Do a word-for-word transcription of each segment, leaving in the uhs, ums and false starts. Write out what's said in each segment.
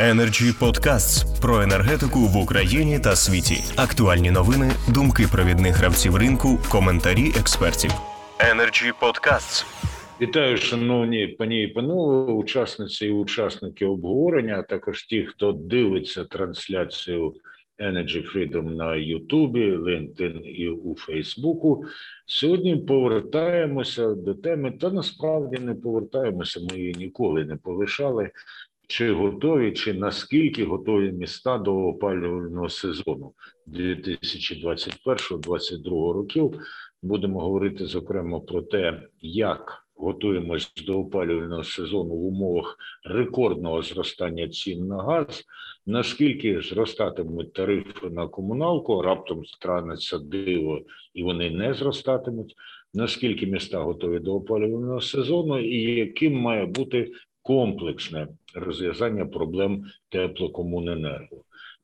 Energy Podcasts про енергетику в Україні та світі. Актуальні новини, думки провідних гравців ринку, коментарі експертів. Energy Podcasts. Вітаю, шановні пані і панове, учасниці і учасники обговорення, а також ті, хто дивиться трансляцію Energy Freedom на Ютубі, LinkedIn і у Фейсбуку. Сьогодні повертаємося до теми, та насправді не повертаємося, ми її ніколи не полишали. Чи готові, чи наскільки готові міста до опалювального сезону дві тисячі двадцять першого - двадцять другого років. Будемо говорити, зокрема, про те, як готуємось до опалювального сезону в умовах рекордного зростання цін на газ, наскільки зростатимуть тарифи на комуналку, раптом станеться диво і вони не зростатимуть, наскільки міста готові до опалювального сезону і яким має бути комплексне розв'язання проблем теплокомуненерго.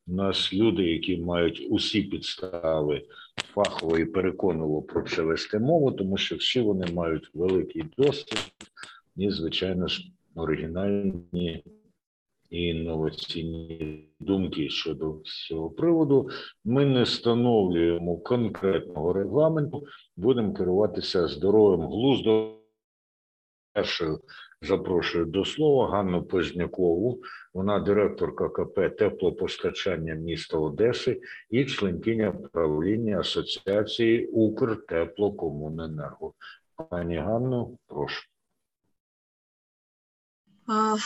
У нас люди, які мають усі підстави фахово і переконливо про це вести мову, тому що всі вони мають великий досвід і, звичайно ж, оригінальні і інноваційні думки щодо цього приводу. Ми не встановлюємо конкретного регламенту, будемо керуватися здоровим глуздом. Першою запрошую до слова Ганну Познякову. Вона директорка КП «Теплопостачання міста Одеси» і членкиня правління Асоціації «Укртеплокомуненерго». Пані Ганну, прошу.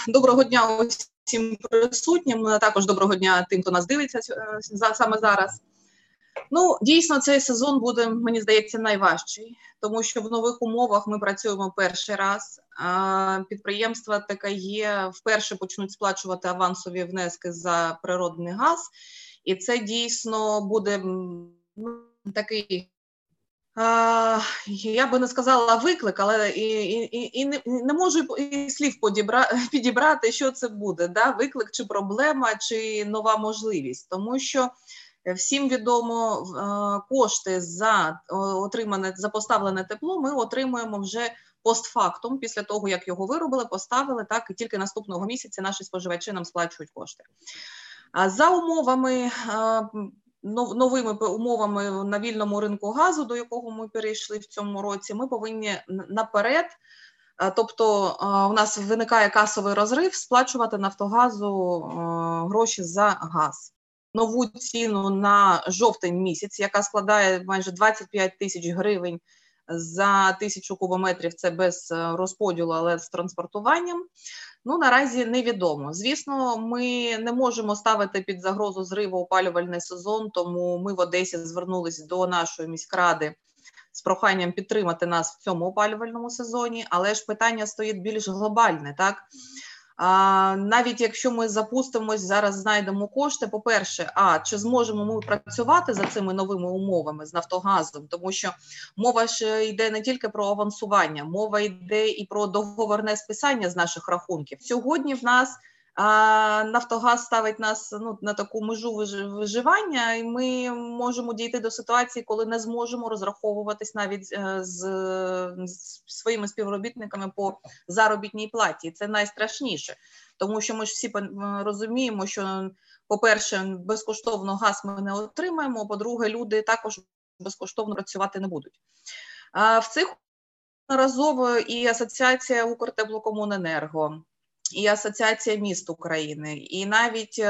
Доброго дня усім присутнім, також доброго дня тим, хто нас дивиться саме зараз. Ну, дійсно, цей сезон буде, мені здається, найважчий, тому що в нових умовах ми працюємо перший раз. Підприємства ТКЕ вперше почнуть сплачувати авансові внески за природний газ, і це дійсно буде такий, я би не сказала виклик, але і, і, і не, не можу і слів подібра, підібрати, що це буде, да? Виклик чи проблема, чи нова можливість, тому що всім відомо, кошти за отримане, за поставлене тепло ми отримуємо вже постфактум, після того, як його виробили, поставили, так, і тільки наступного місяця наші споживачі нам сплачують кошти. А за умовами, новими умовами на вільному ринку газу, до якого ми перейшли в цьому році, ми повинні наперед, тобто у нас виникає касовий розрив, сплачувати Нафтогазу гроші за газ. Нову ціну на жовтень місяць, яка складає майже двадцять п'ять тисяч гривень за тисячу кубометрів, це без розподілу, але з транспортуванням, ну, наразі невідомо. Звісно, ми не можемо ставити під загрозу зриву опалювальний сезон, тому ми в Одесі звернулися до нашої міськради з проханням підтримати нас в цьому опалювальному сезоні, але ж питання стоїть більш глобальне, так? А, навіть якщо ми запустимось, зараз знайдемо кошти, по-перше, а чи зможемо ми працювати за цими новими умовами з Нафтогазом, тому що мова ж йде не тільки про авансування, мова йде і про договірне списання з наших рахунків. Сьогодні в нас а, Нафтогаз ставить нас ну, на таку межу виживання, і ми можемо дійти до ситуації, коли не зможемо розраховуватись навіть з, з своїми співробітниками по заробітній платі. Це найстрашніше, тому що ми ж всі розуміємо, що, по-перше, безкоштовно газ ми не отримаємо, по-друге, люди також безкоштовно працювати не будуть. А в цих наразово і Асоціація «Укртеплокомуненерго», і Асоціація міст України, і навіть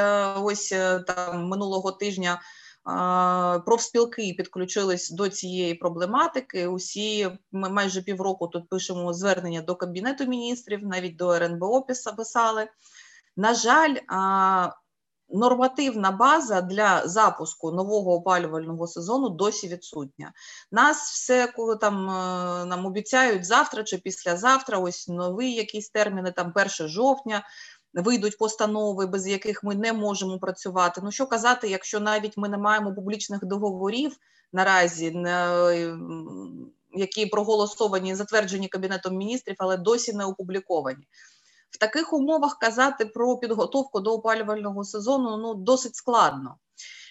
ось там минулого тижня профспілки підключились до цієї проблематики. Усі, ми майже півроку тут пишемо звернення до Кабінету Міністрів, навіть до РНБО писали. На жаль, нормативна база для запуску нового опалювального сезону досі відсутня. Нас все, коли там нам обіцяють завтра чи післязавтра, ось нові якісь терміни, там перше жовтня, вийдуть постанови, без яких ми не можемо працювати. Ну що казати, якщо навіть ми не маємо публічних договорів наразі, які проголосовані, затверджені Кабінетом Міністрів, але досі не опубліковані. В таких умовах казати про підготовку до опалювального сезону ну, досить складно.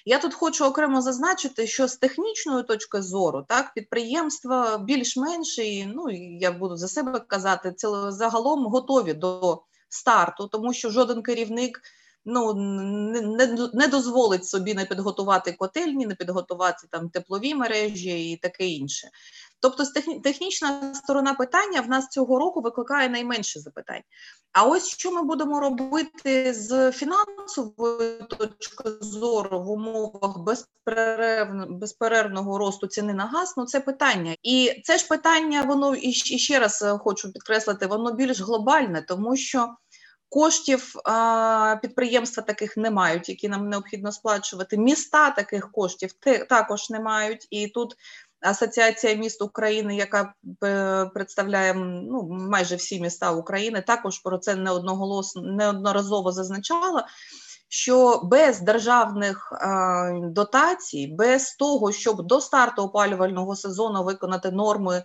Я тут хочу окремо зазначити, що з технічної точки зору так, підприємства більш-менш, ну, я буду за себе казати, загалом готові до старту, тому що жоден керівник ну, не, не дозволить собі не підготувати котельні, не підготувати там теплові мережі і таке інше. Тобто технічна сторона питання в нас цього року викликає найменше запитань. А ось що ми будемо робити з фінансової точки зору в умовах безперервного росту ціни на газ, ну це питання. І це ж питання, воно, і ще раз хочу підкреслити, воно більш глобальне, тому що коштів а, підприємства таких не мають, які нам необхідно сплачувати. Міста таких коштів також не мають, і тут Асоціація міст України, яка представляє ну, майже всі міста України, також про це неодноголосно, неодноразово зазначала, що без державних а, дотацій, без того, щоб до старту опалювального сезону виконати норми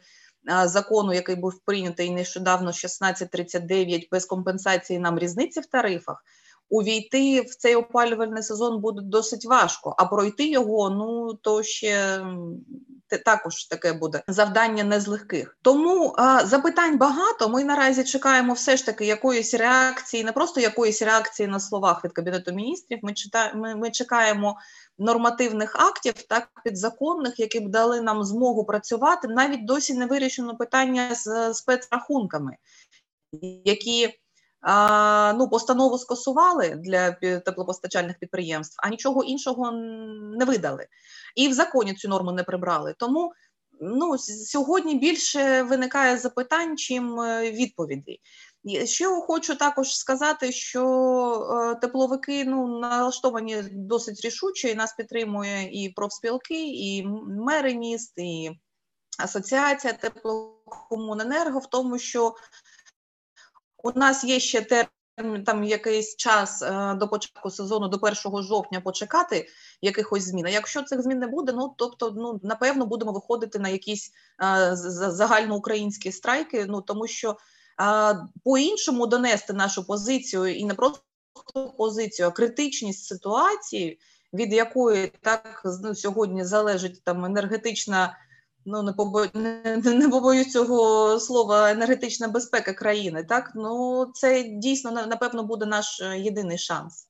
а, закону, який був прийнятий нещодавно шістнадцять тридцять дев'ять, без компенсації нам різниці в тарифах, увійти в цей опалювальний сезон буде досить важко, а пройти його, ну, то ще також таке буде завдання не з легких. Тому а, запитань багато, ми наразі чекаємо все ж таки якоїсь реакції, не просто якоїсь реакції на словах від Кабінету Міністрів, ми, чита... ми, ми чекаємо нормативних актів, так, підзаконних, які б дали нам змогу працювати, навіть досі не вирішено питання з спецрахунками, які... А, ну, постанову скасували для теплопостачальних підприємств, а нічого іншого не видали. І в законі цю норму не прибрали. Тому ну, сьогодні більше виникає запитань, чим відповідей. Ще хочу також сказати, що тепловики ну, налаштовані досить рішуче, і нас підтримує і профспілки, і мери міст, і Асоціація «Теплокомуненерго» в тому, що у нас є ще термін, там якийсь час до початку сезону, до першого жовтня почекати якихось змін. А якщо цих змін не буде, ну тобто, ну напевно, будемо виходити на якісь а, загальноукраїнські страйки. Ну тому що а, по-іншому донести нашу позицію і не просто позицію, а критичність ситуації, від якої так ну, сьогодні залежить там енергетична. Ну, не побою, не, не побоюсь цього слова, енергетична безпека країни, так? Ну, це дійсно, напевно, буде наш єдиний шанс.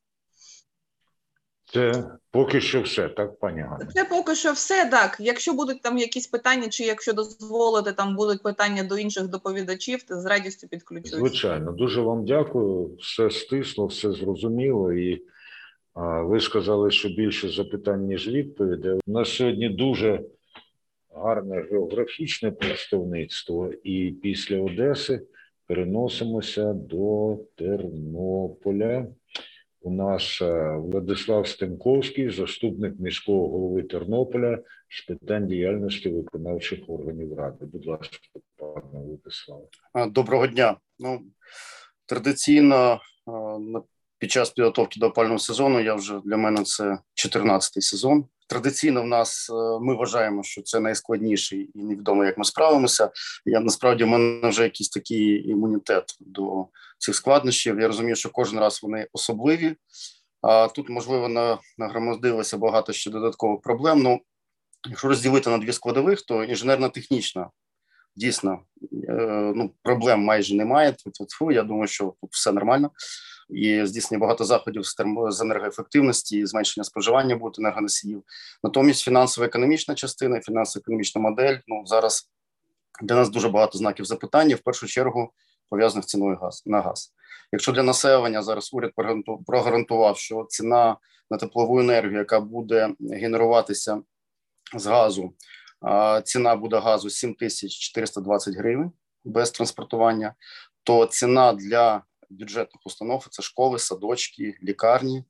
Це поки що все, так, пані Ганна? Це поки що все, так. Якщо будуть там якісь питання, чи якщо дозволите, там будуть питання до інших доповідачів, то з радістю підключусь. Звичайно. Дуже вам дякую. Все стисло, все зрозуміло і а, ви сказали, що більше запитань, ніж відповідей. У нас сьогодні дуже гарне географічне представництво, і після Одеси переносимося до Тернополя. У нас Владислав Стемковський, заступник міського голови Тернополя з питань діяльності виконавчих органів ради. Будь ласка, пане Владиславе. Доброго дня. Ну, традиційно під час підготовки до опалювального сезону, я вже для мене це чотирнадцятий сезон. Традиційно в нас, ми вважаємо, що це найскладніший і невідомо, як ми справимося. Я, насправді, в мене вже якийсь такий імунітет до цих складнощів. Я розумію, що кожен раз вони особливі. А тут, можливо, нагромоздилося багато ще додаткових проблем. Ну, якщо розділити на дві складових, то інженерно-технічна, дійсно, ну, проблем майже немає. Я думаю, що все нормально. І здійснення багато заходів з, термо... з енергоефективності, зменшення споживання будуть енергоносіїв. Натомість фінансово-економічна частина, фінансово-економічна модель, ну, зараз для нас дуже багато знаків запитання, в першу чергу пов'язаних з ціною газ, на газ. Якщо для населення зараз уряд прогарантував, що ціна на теплову енергію, яка буде генеруватися з газу, ціна буде газу сім тисяч чотириста двадцять гривень без транспортування, то ціна для бюджетних установ, це школи, садочки, лікарні,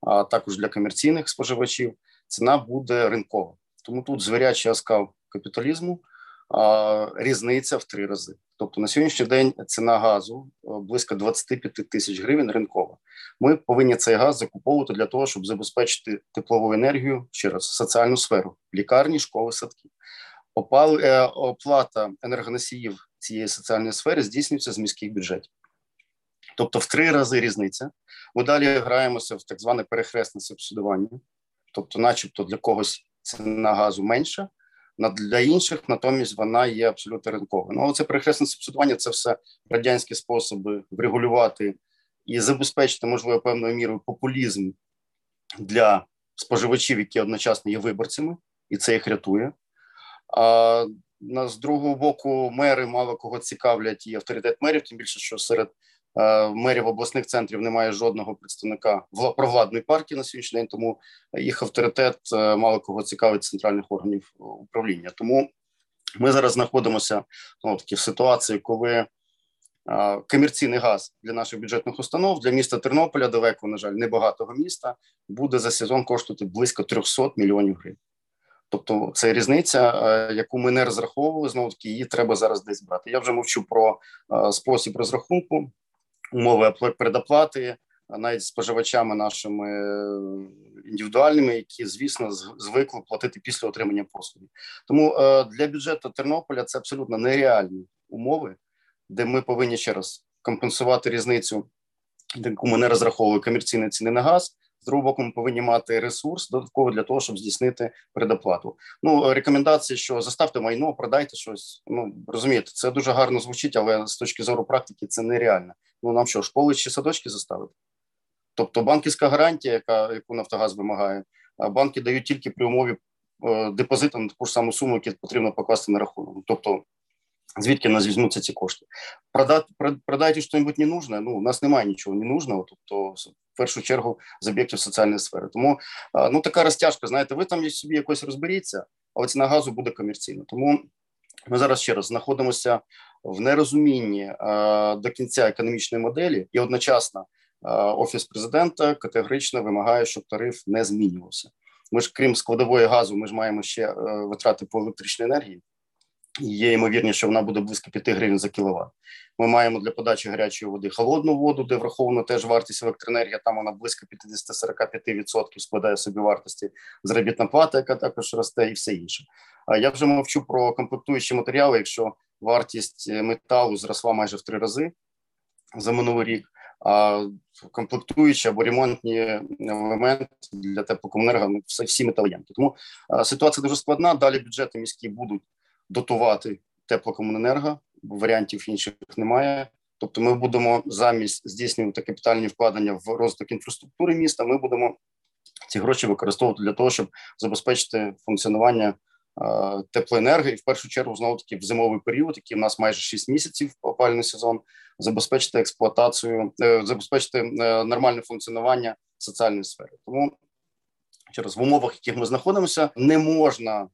а також для комерційних споживачів, ціна буде ринкова. Тому тут звірячий оскал капіталізму, а, різниця в три рази. Тобто на сьогоднішній день ціна газу близько двадцять п'ять тисяч гривень ринкова. Ми повинні цей газ закуповувати для того, щоб забезпечити теплову енергію через соціальну сферу, лікарні, школи, садки. Опал, е, оплата енергоносіїв цієї соціальної сфери здійснюється з міських бюджетів. Тобто в три рази різниця. Ми далі граємося в так зване перехресне субсидування. Тобто начебто для когось ціна газу менша, для інших натомість вона є абсолютно ринкова. Ну, але це перехресне субсидування – це все радянські способи врегулювати і забезпечити, можливо, певною мірою популізм для споживачів, які одночасно є виборцями, і це їх рятує. А з другого боку, мери мало кого цікавлять, і авторитет мерів, тим більше, що серед мерів обласних центрів немає жодного представника провладної партії на сьогоднішній день, тому їх авторитет мало кого цікавить центральних органів управління. Тому ми зараз знаходимося ну, такі, в ситуації, коли комерційний газ для наших бюджетних установ, для міста Тернополя, далеко, на жаль, небагатого міста, буде за сезон коштувати близько триста мільйонів гривень. Тобто це різниця, яку ми не розраховували, знову-таки її треба зараз десь брати. Я вже мовчу про спосіб розрахунку, умови передоплати, навіть споживачами нашими індивідуальними, які, звісно, звикли платити після отримання послуги. Тому для бюджету Тернополя це абсолютно нереальні умови, де ми повинні ще раз компенсувати різницю, яку ми не розраховували, комерційні ціни на газ. З другого боку, ми повинні мати ресурс додатково для того, щоб здійснити передоплату. Ну, рекомендації, що заставте майно, продайте щось. Ну, розумієте, це дуже гарно звучить, але з точки зору практики це нереально. Ну, нам що, школи чи садочки заставити? Тобто банківська гарантія, яка, яку Нафтогаз вимагає, банки дають тільки при умові депозиту на таку ж саму суму, яку потрібно покласти на рахунок. Тобто, звідки нас візьмуться ці кошти? Продати, продайте щось ненужне, ну, у нас немає нічого ненужного, тобто, в першу чергу, з об'єктів соціальної сфери. Тому, ну, така розтяжка, знаєте, ви там собі якось розберіться, але ціна газу буде комерційна. Тому ми зараз ще раз знаходимося в нерозумінні до кінця економічної моделі, і одночасно Офіс Президента категорично вимагає, щоб тариф не змінювався. Ми ж, крім складової газу, ми ж маємо ще витрати по електричній енергії. Є ймовірність, що вона буде близько п'ять гривень за кіловат. Ми маємо для подачі гарячої води холодну воду, де враховано теж вартість електроенергії, там вона близько п'ятдесят-сорок п'ять відсотків складає собі вартості, заробітна плата, яка також росте, і все інше. А я вже мовчу про комплектуючі матеріали, якщо вартість металу зросла майже в три рази за минулий рік, а комплектуючі або ремонтні елементи для теплокомуненерго – всі металоємки. Тому ситуація дуже складна, далі бюджети міські будуть дотувати теплокомуненерго, варіантів інших немає. Тобто ми будемо замість здійснювати капітальні вкладення в розвиток інфраструктури міста, ми будемо ці гроші використовувати для того, щоб забезпечити функціонування е, теплоенерго і в першу чергу, знову-таки, в зимовий період, який в нас майже шість місяців, опалювальний сезон, забезпечити експлуатацію, е, забезпечити е, нормальне функціонування соціальної сфери. Тому через в умовах, в яких ми знаходимося, не можна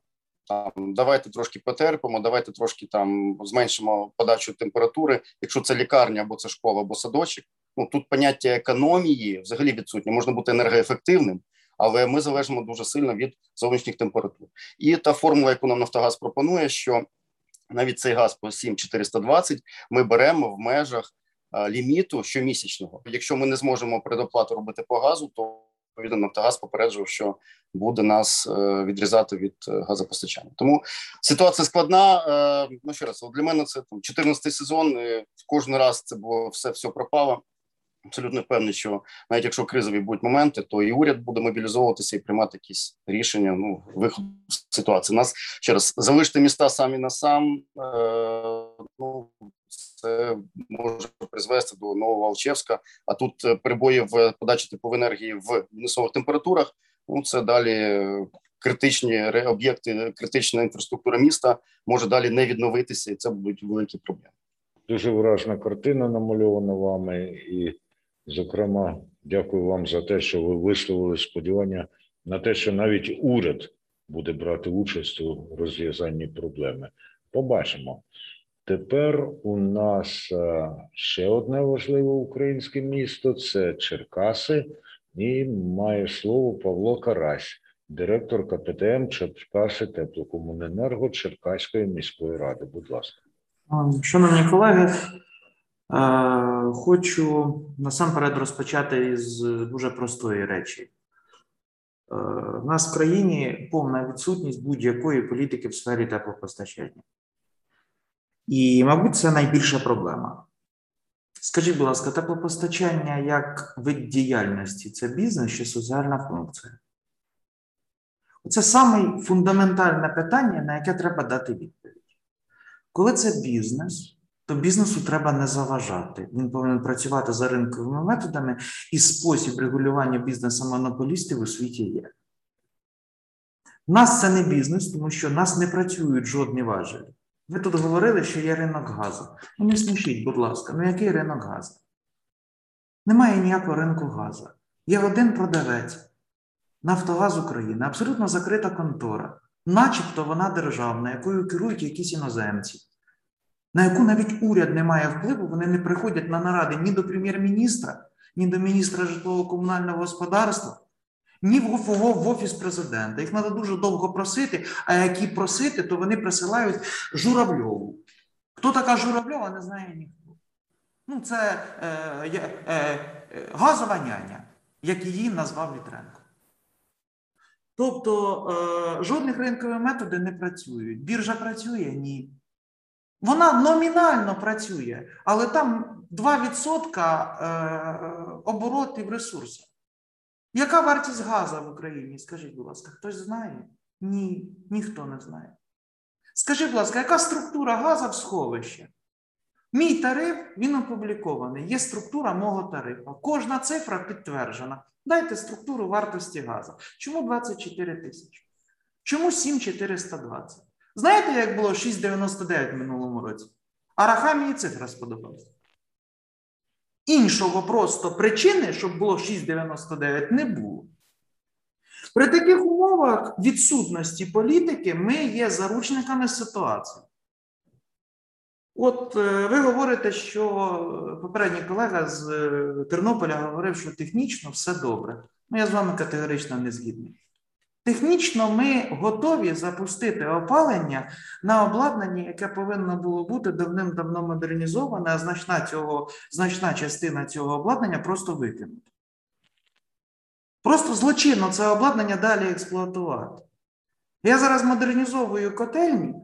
там, давайте трошки потерпимо, давайте трошки там зменшимо подачу температури, якщо це лікарня, або це школа, або садочок. Ну, тут поняття економії взагалі відсутнє, можна бути енергоефективним, але ми залежимо дуже сильно від зовнішніх температур. І та формула, яку нам Нафтогаз пропонує, що навіть цей газ по сім чотириста двадцять ми беремо в межах а, ліміту щомісячного. Якщо ми не зможемо передоплату робити по газу, то відповідно, Нафтогаз попереджував, що буде нас відрізати від газопостачання. Тому ситуація складна. Ну, ще раз, для мене це там чотирнадцятий сезон, кожен раз це було все, все пропало. Абсолютно впевнений, що навіть якщо кризові будуть моменти, то і уряд буде мобілізовуватися і приймати якісь рішення, ну, виход з ситуації. Нас, ще раз, залишити міста самі на сам, е- ну, це може призвести до нового Алчевська, а тут перебої в подачі теплової енергії в мінусових температурах, ну, це далі критичні об'єкти, критична інфраструктура міста може далі не відновитися, і це будуть великі проблеми. Дуже вражена картина намальована вами, і, зокрема, дякую вам за те, що ви висловили сподівання на те, що навіть уряд буде брати участь у розв'язанні проблеми. Побачимо. Тепер у нас ще одне важливе українське місто – це Черкаси, і має слово Павло Карась, директор КП «Черкаситеплокомуненерго» Черкаської міської ради. Будь ласка. Шановні колеги, хочу насамперед розпочати із дуже простої речі. У нас в країні повна відсутність будь-якої політики в сфері теплопостачання. І, мабуть, це найбільша проблема. Скажіть, будь ласка, теплопостачання як вид діяльності – це бізнес чи соціальна функція? Це саме фундаментальне питання, на яке треба дати відповідь. Коли це бізнес, то бізнесу треба не заважати. Він повинен працювати за ринковими методами, і спосіб регулювання бізнесу-монополістів у світі є. Нас це не бізнес, тому що нас не працюють жодні важелі. Ви тут говорили, що є ринок газу. Ну не смішіть, будь ласка, ну який ринок газу? Немає ніякого ринку газу. Є один продавець, Нафтогаз України, абсолютно закрита контора, начебто вона державна, якою керують якісь іноземці, на яку навіть уряд не має впливу, вони не приходять на наради ні до прем'єр-міністра, ні до міністра житлово-комунального господарства, ні в Офіс Президента. Їх треба дуже довго просити, а які просити, то вони присилають Журавльову. Хто така Журавльова, не знає ніхто. Ну, це е, е, газова няня, як її назвав Вітренко. Тобто е, жодних ринкових методів не працюють. Біржа працює? Ні. Вона номінально працює, але там два відсотки оборотів ресурсів. Яка вартість газу в Україні? Скажіть, будь ласка, хтось знає? Ні, ніхто не знає. Скажіть, будь ласка, яка структура газу в сховищі? Мій тариф, він опублікований, є структура мого тарифу. Кожна цифра підтверджена. Дайте структуру вартості газу. Чому двадцять чотири тисячі? Чому сім тисяч чотириста двадцять? Знаєте, як було шість дев'яносто дев'ять в минулому році? Араха мені цифра сподобалася. Іншого просто причини, щоб було шість дев'яносто дев'ять, не було. При таких умовах відсутності політики ми є заручниками ситуації. От ви говорите, що попередній колега з Тернополя говорив, що технічно все добре. Ну, я з вами категорично не згідний. Технічно ми готові запустити опалення на обладнанні, яке повинно було бути давним-давно модернізоване, а значна, цього, значна частина цього обладнання просто викинута. Просто злочинно це обладнання далі експлуатувати. Я зараз модернізовую котельні,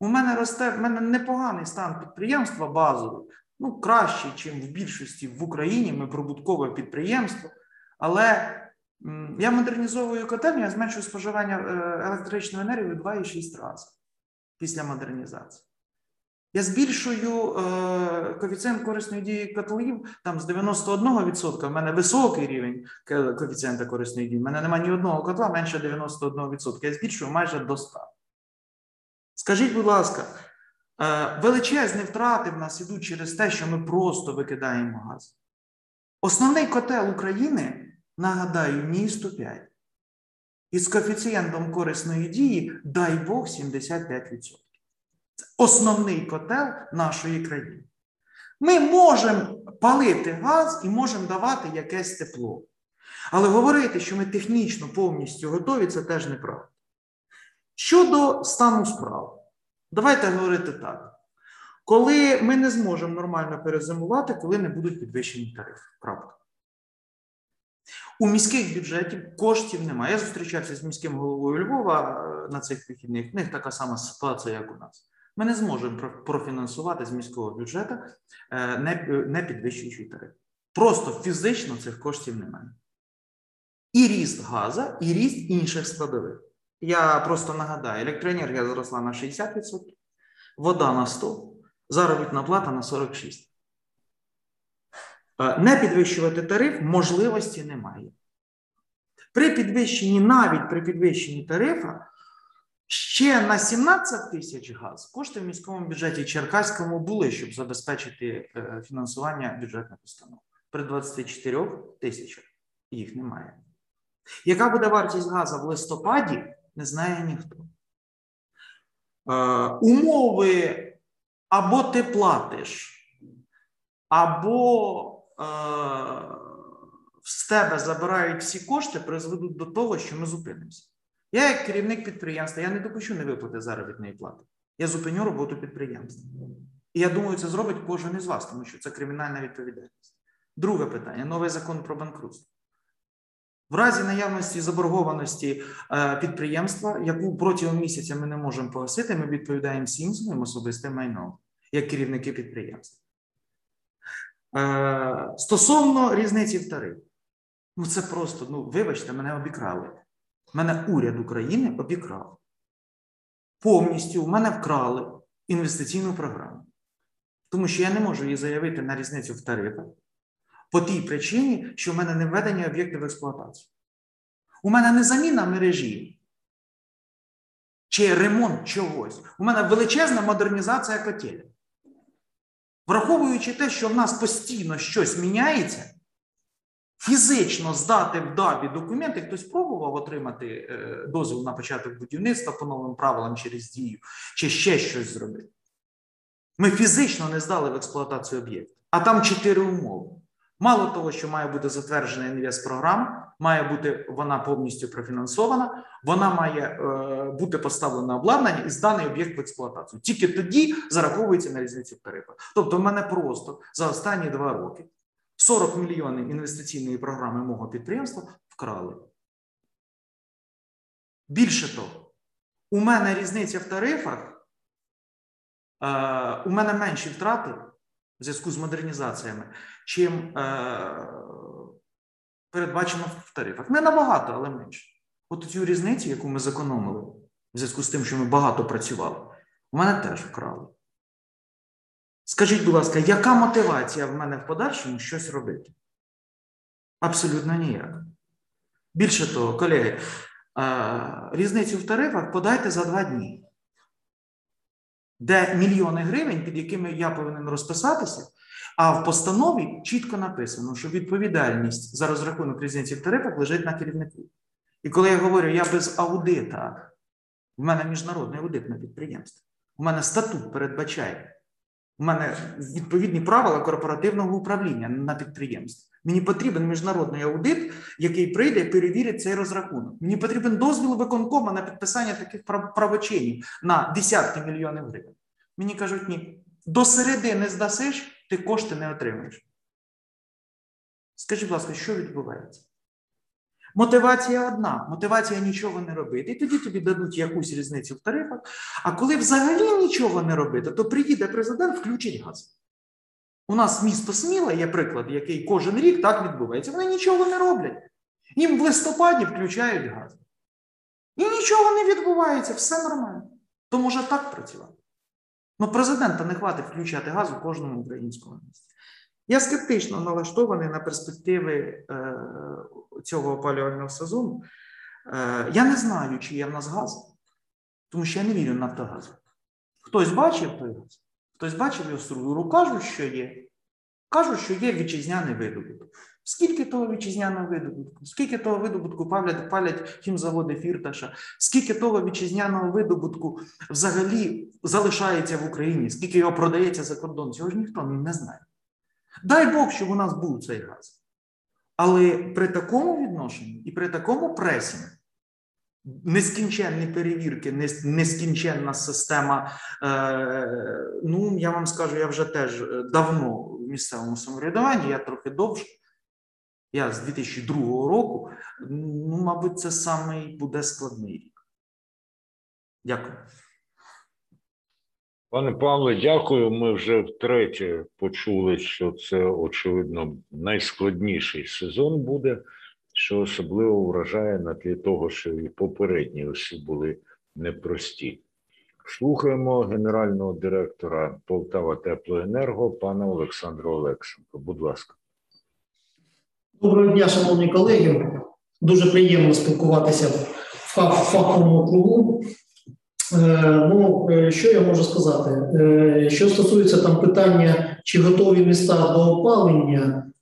у мене росте, в мене непоганий стан підприємства базовий, ну кращий, ніж в більшості в Україні, ми прибуткове підприємство, але... Я модернізовую котельню, я зменшую споживання електричної енергії в два цілих шість десятих рази після модернізації. Я збільшую е, коефіцієнт корисної дії котлів там, з дев'яносто один відсоток, в мене високий рівень коефіцієнта корисної дії, в мене немає ні одного котла менше дев'яносто один відсоток, я збільшую майже до ста відсотків. Скажіть, будь ласка, е, величезні втрати в нас йдуть через те, що ми просто викидаємо газ. Основний котел України... Нагадаю, мій сто п'ять. Із коефіцієнтом корисної дії, дай Бог, сімдесят п'ять відсотків. Це основний котел нашої країни. Ми можемо палити газ і можемо давати якесь тепло. Але говорити, що ми технічно повністю готові, це теж неправда. Щодо стану справ, давайте говорити так. Коли ми не зможемо нормально перезимувати, коли не будуть підвищені тарифи. Крапка. У міських бюджетів коштів немає. Я зустрічався з міським головою Львова на цих вихідних. В них така сама ситуація, як у нас. Ми не зможемо профінансувати з міського бюджету не підвищуючи тариф. Просто фізично цих коштів немає. І ріст газу, і ріст інших складових. Я просто нагадаю, електроенергія зросла на шістдесят відсотків, вода на сто відсотків, заробітна плата на сорок шість відсотків. Не підвищувати тариф можливості немає. При підвищенні, навіть при підвищенні тарифа, ще на сімнадцять тисяч газ кошти в міському бюджеті Черкаському були, щоб забезпечити фінансування бюджетних установ. При двадцять чотирьох тисячах їх немає. Яка буде вартість газу в листопаді, не знає ніхто. Умови або ти платиш, або з тебе забирають всі кошти, призведуть до того, що ми зупинимося. Я як керівник підприємства, я не допущу невиплати заробітної плати. Я зупиню роботу підприємства. І я думаю, це зробить кожен із вас, тому що це кримінальна відповідальність. Друге питання. Новий закон про банкрутство. В разі наявності заборгованості підприємства, яку протягом місяця ми не можемо погасити, ми відповідаємо всім своїм особистим майном, як керівники підприємства. Е, стосовно різниці в тарифі, ну це просто, ну вибачте, мене обікрали. Мене уряд України обікрав. Повністю в мене вкрали інвестиційну програму. тому що я не можу її заявити на різницю в тарифах по тій причині, що в мене не введені об'єкти в експлуатацію. У мене не заміна мережі чи ремонт чогось. У мене величезна модернізація котелів. Враховуючи те, що в нас постійно щось міняється, фізично здати в ДАБІ документи, хтось пробував отримати дозвіл на початок будівництва по новим правилам через дію, чи ще щось зробити. Ми фізично не здали в експлуатацію об'єкт, а там чотири умови. Мало того, що має бути затверджена інвестпрограма, має бути вона повністю профінансована, вона має е, бути поставлена обладнання і зданий об'єкт в експлуатацію. Тільки тоді зараховується на різницю в тарифах. Тобто в мене просто за останні два роки сорок мільйонів інвестиційної програми мого підприємства вкрали. Більше того, у мене різниця в тарифах, е, у мене менші втрати в зв'язку з модернізаціями, чим е, передбачено в тарифах. Не набагато, але менше. От цю різницю, яку ми зекономили в зв'язку з тим, що ми багато працювали, в мене теж вкрали. Скажіть, будь ласка, яка мотивація в мене в подальшому щось робити? Абсолютно ніяк. Більше того, колеги, е, різницю в тарифах подайте за два дні. Де мільйони гривень, під якими я повинен розписатися, а в постанові чітко написано, що відповідальність за розрахунок різниці в тарифах лежить на керівнику. І коли я говорю, я без аудита, в мене міжнародний аудит на підприємстві, у мене статут передбачає, у мене відповідні правила корпоративного управління на підприємстві. Мені потрібен міжнародний аудит, який прийде і перевірить цей розрахунок. Мені потрібен дозвіл виконкома на підписання таких правочинів на десятки мільйонів гривень. Мені кажуть, ні, до середи не здасиш, ти кошти не отримаєш. Скажіть, будь ласка, що відбувається? Мотивація одна, мотивація нічого не робити. І тоді тобі дадуть якусь різницю в тарифах. А коли взагалі нічого не робити, то приїде президент, включить газ. У нас місто Сміла є приклад, який кожен рік так відбувається. Вони нічого не роблять. Їм в листопаді включають газ. І нічого не відбувається, все нормально. То може так працювати. Ну президента не хватить включати газ у кожному українському місті. Я скептично налаштований на перспективи е, цього опалювального сезону. Е, я не знаю, чи є в нас газ, тому що я не вірю в Нафтогаз. Хтось бачив той газ? Хтось бачив його структуру, кажуть, що є. Кажуть, що є вітчизняний видобуток. Скільки того вітчизняного видобутку? Скільки того видобутку палять, палять хімзаводи Фірташа? Скільки того вітчизняного видобутку взагалі залишається в Україні? Скільки його продається за кордон? Цього ж ніхто не знає. Дай Бог, щоб у нас був цей газ. Але при такому відношенні і при такому пресінгу, нескінченні перевірки, нескінченна система, е, ну, я вам скажу, я вже теж давно в місцевому самоврядуванні, я трохи довше, я з дві тисячі другого року, ну, мабуть, це самий буде складний рік. Дякую. Пане Павле, дякую. Ми вже втретє почули, що це, очевидно, найскладніший сезон буде, що особливо вражає на тлі того, що і попередні усі були непрості. Слухаємо генерального директора Полтава Теплоенерго, пана Олександра Олександрова. Будь ласка. Доброго дня, шановні колеги. Дуже приємно спілкуватися в фаховому кругу. Ну, що я можу сказати? Що стосується там питання, чи готові міста до опалення,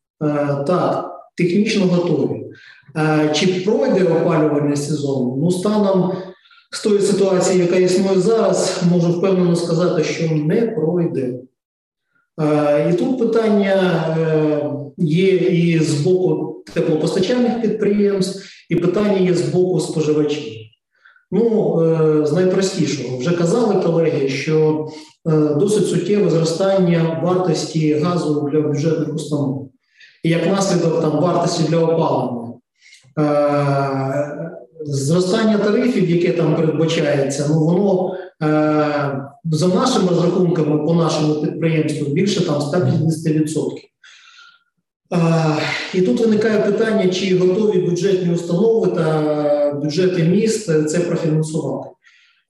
так, технічно готові. Чи пройде опалювальний сезон? Ну, станом з тої ситуації, яка існує зараз, можу впевнено сказати, що не пройде. І тут питання є і з боку теплопостачальних підприємств, і питання є з боку споживачів. Ну, з найпростішого. Вже казали колеги, що досить суттєве зростання вартості газу для бюджетних установ. І як наслідок там вартості для опалення. Зростання тарифів, яке там передбачається, ну воно за нашими розрахунками по нашому підприємству більше там сто п'ятдесят відсотків. І тут виникає питання, чи готові бюджетні установи та бюджети міст це профінансувати.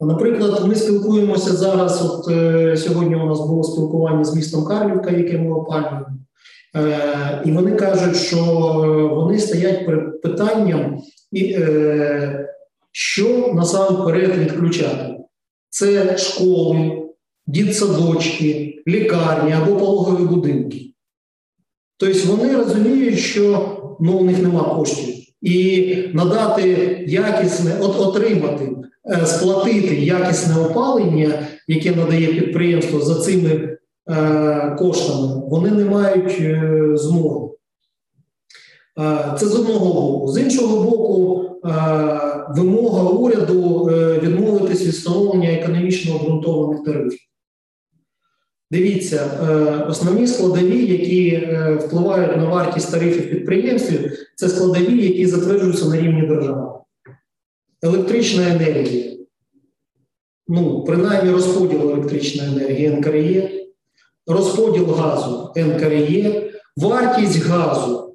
Наприклад, ми спілкуємося зараз, от е, сьогодні у нас було спілкування з містом Карлівка, яке ми опалюємо, е, і вони кажуть, що вони стоять перед питанням, і, е, що насамперед відключати. Це школи, дитсадочки, лікарні або пологові будинки. Тобто вони розуміють, що ну, у них нема коштів. І надати якісне, от отримати, сплатити якісне опалення, яке надає підприємство за цими е, коштами, вони не мають е, змоги. Е, це з одного боку. З іншого боку, е, вимога уряду е, відмовитись від встановлення економічно обґрунтованих тарифів. Дивіться, е, основні складові, які е, впливають на вартість тарифів підприємств, це складові, які затверджуються на рівні держави. Електрична енергія, ну, принаймні розподіл електричної енергії ен ка ер е, розподіл газу ен ка ер е, вартість газу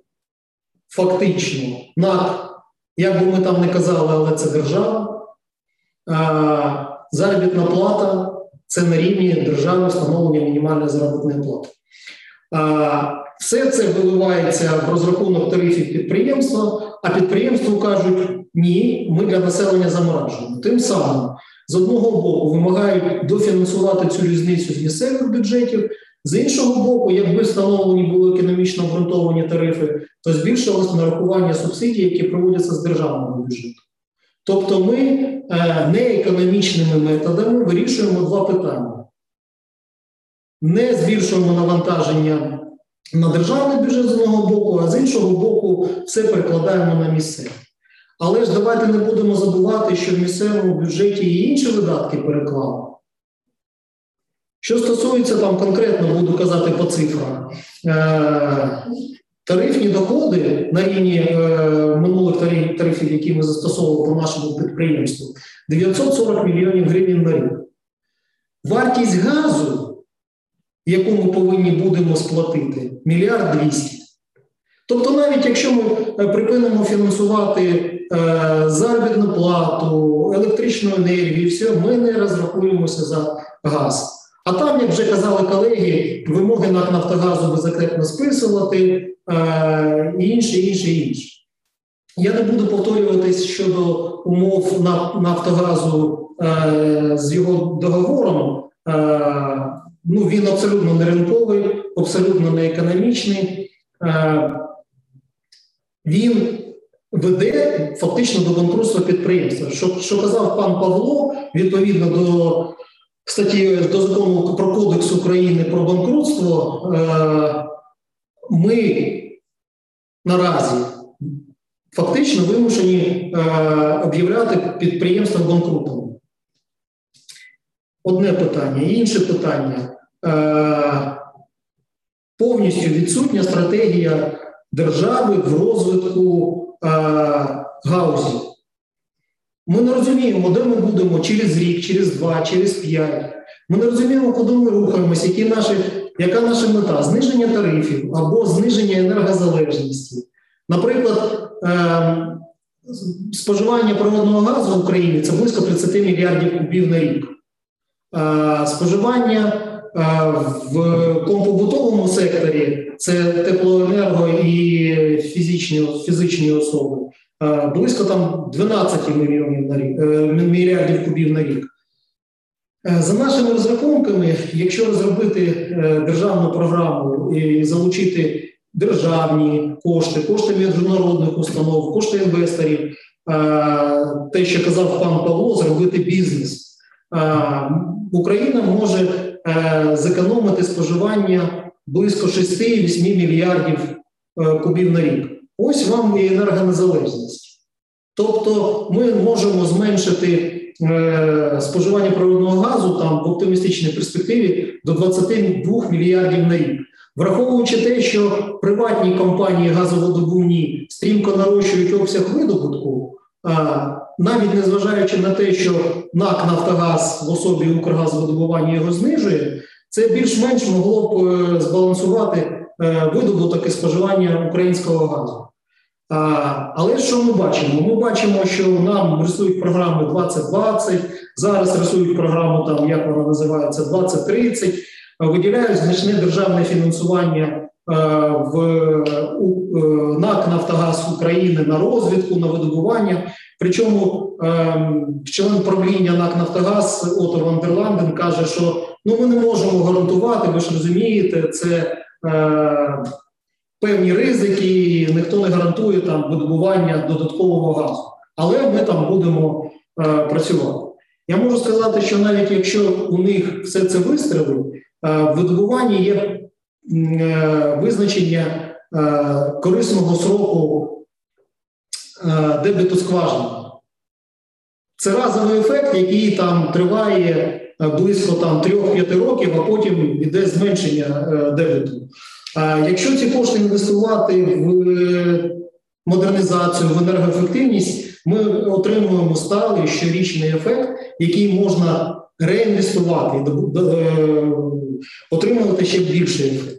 фактично НАК, як би ми там не казали, але це держава, а заробітна плата – це на рівні держави встановлення мінімальної заробітної плати. А, все це виливається в розрахунок тарифів підприємства, а підприємству кажуть: ні, ми для населення заморожуємо. Тим самим, з одного боку, вимагають дофінансувати цю різницю з місцевих бюджетів, з іншого боку, якби встановлені були економічно обґрунтовані тарифи, то збільшилось нарахування субсидій, які проводяться з державного бюджету. Тобто ми неекономічними методами вирішуємо два питання. Не збільшуємо навантаження на державний бюджет з одного боку, а з іншого боку все перекладаємо на місцеві. Але ж давайте не будемо забувати, що в місцевому бюджеті і інші видатки переклали. Що стосується, там конкретно буду казати по цифрах, е- тарифні доходи на рівні е- минулих тариф, тарифів, які ми застосовували по нашому підприємству, дев'ятсот сорок мільйонів гривень на рік. Вартість газу, яку ми повинні будемо сплатити, мільярд двісті. Тобто навіть якщо ми припинимо фінансувати заробітну плату, електричну енергію, все, ми не розрахуємося за газ. А там, як вже казали колеги, вимоги НАК «Нафтогазу» беззакретно списувати, і інше, інше, інше. Я не буду повторюватись щодо умов «Нафтогазу» з його договором. Ну, він абсолютно не ринковий, абсолютно не економічний. Він веде фактично до банкрутства підприємства. Що, що казав пан Павло, відповідно до статті до закону про Кодекс України про банкрутство, ми наразі фактично вимушені об'являти підприємства банкрутами. Одне питання. Інше питання. Повністю відсутня стратегія держави в розвитку гаузі. Ми не розуміємо, де ми будемо через рік, через два, через п'ять. Ми не розуміємо, куди ми рухаємося, які наші, яка наша мета – зниження тарифів або зниження енергозалежності. Наприклад, е- споживання природного газу в Україні – це близько тридцять мільярдів кубів на рік. Е- споживання е- в компобутовому секторі – це теплоенерго і фізичні, фізичні особи. Близько там дванадцять мільйонів на рік, мільярдів кубів на рік. За нашими розрахунками, якщо розробити державну програму і залучити державні кошти, кошти міжнародних установ, кошти інвесторів, те, що казав пан Павло, зробити бізнес, Україна може зекономити споживання близько шість-вісім мільярдів кубів на рік. Ось вам і енергонезалежність. Тобто ми можемо зменшити е, споживання природного газу там, в оптимістичній перспективі до двадцять два мільярдів на рік. Враховуючи те, що приватні компанії газовидобувні стрімко нарощують обсяг видобутку, е, навіть незважаючи на те, що НАК «Нафтогаз» в особі «Укргазвидобування» його знижує, це більш-менш могло б збалансувати видобуток і споживання українського газу. Але що ми бачимо? Ми бачимо, що нам рисують програми двадцять двадцять, зараз рисують програму, там, як вона називається, двадцять тридцять, виділяють значне державне фінансування в НАК «Нафтогаз України» на розвідку, на видобування. Причому член правління НАК «Нафтогаз» Отор Вандерланден каже, що ну, ми не можемо гарантувати, ви ж розумієте, це е, певні ризики, ніхто не гарантує там видобування додаткового газу. Але ми там будемо е, працювати. Я можу сказати, що навіть якщо у них все це вистрілить, е, в видобуванні є е, визначення е, корисного сроку е, дебіту скважини. Це разовий ефект, який там триває близько там три-п'ять років, а потім йде зменшення е, дебіту. А якщо ці кошти інвестувати в е, модернізацію, в енергоефективність, ми отримуємо сталий щорічний ефект, який можна реінвестувати, е, отримувати ще більший ефект.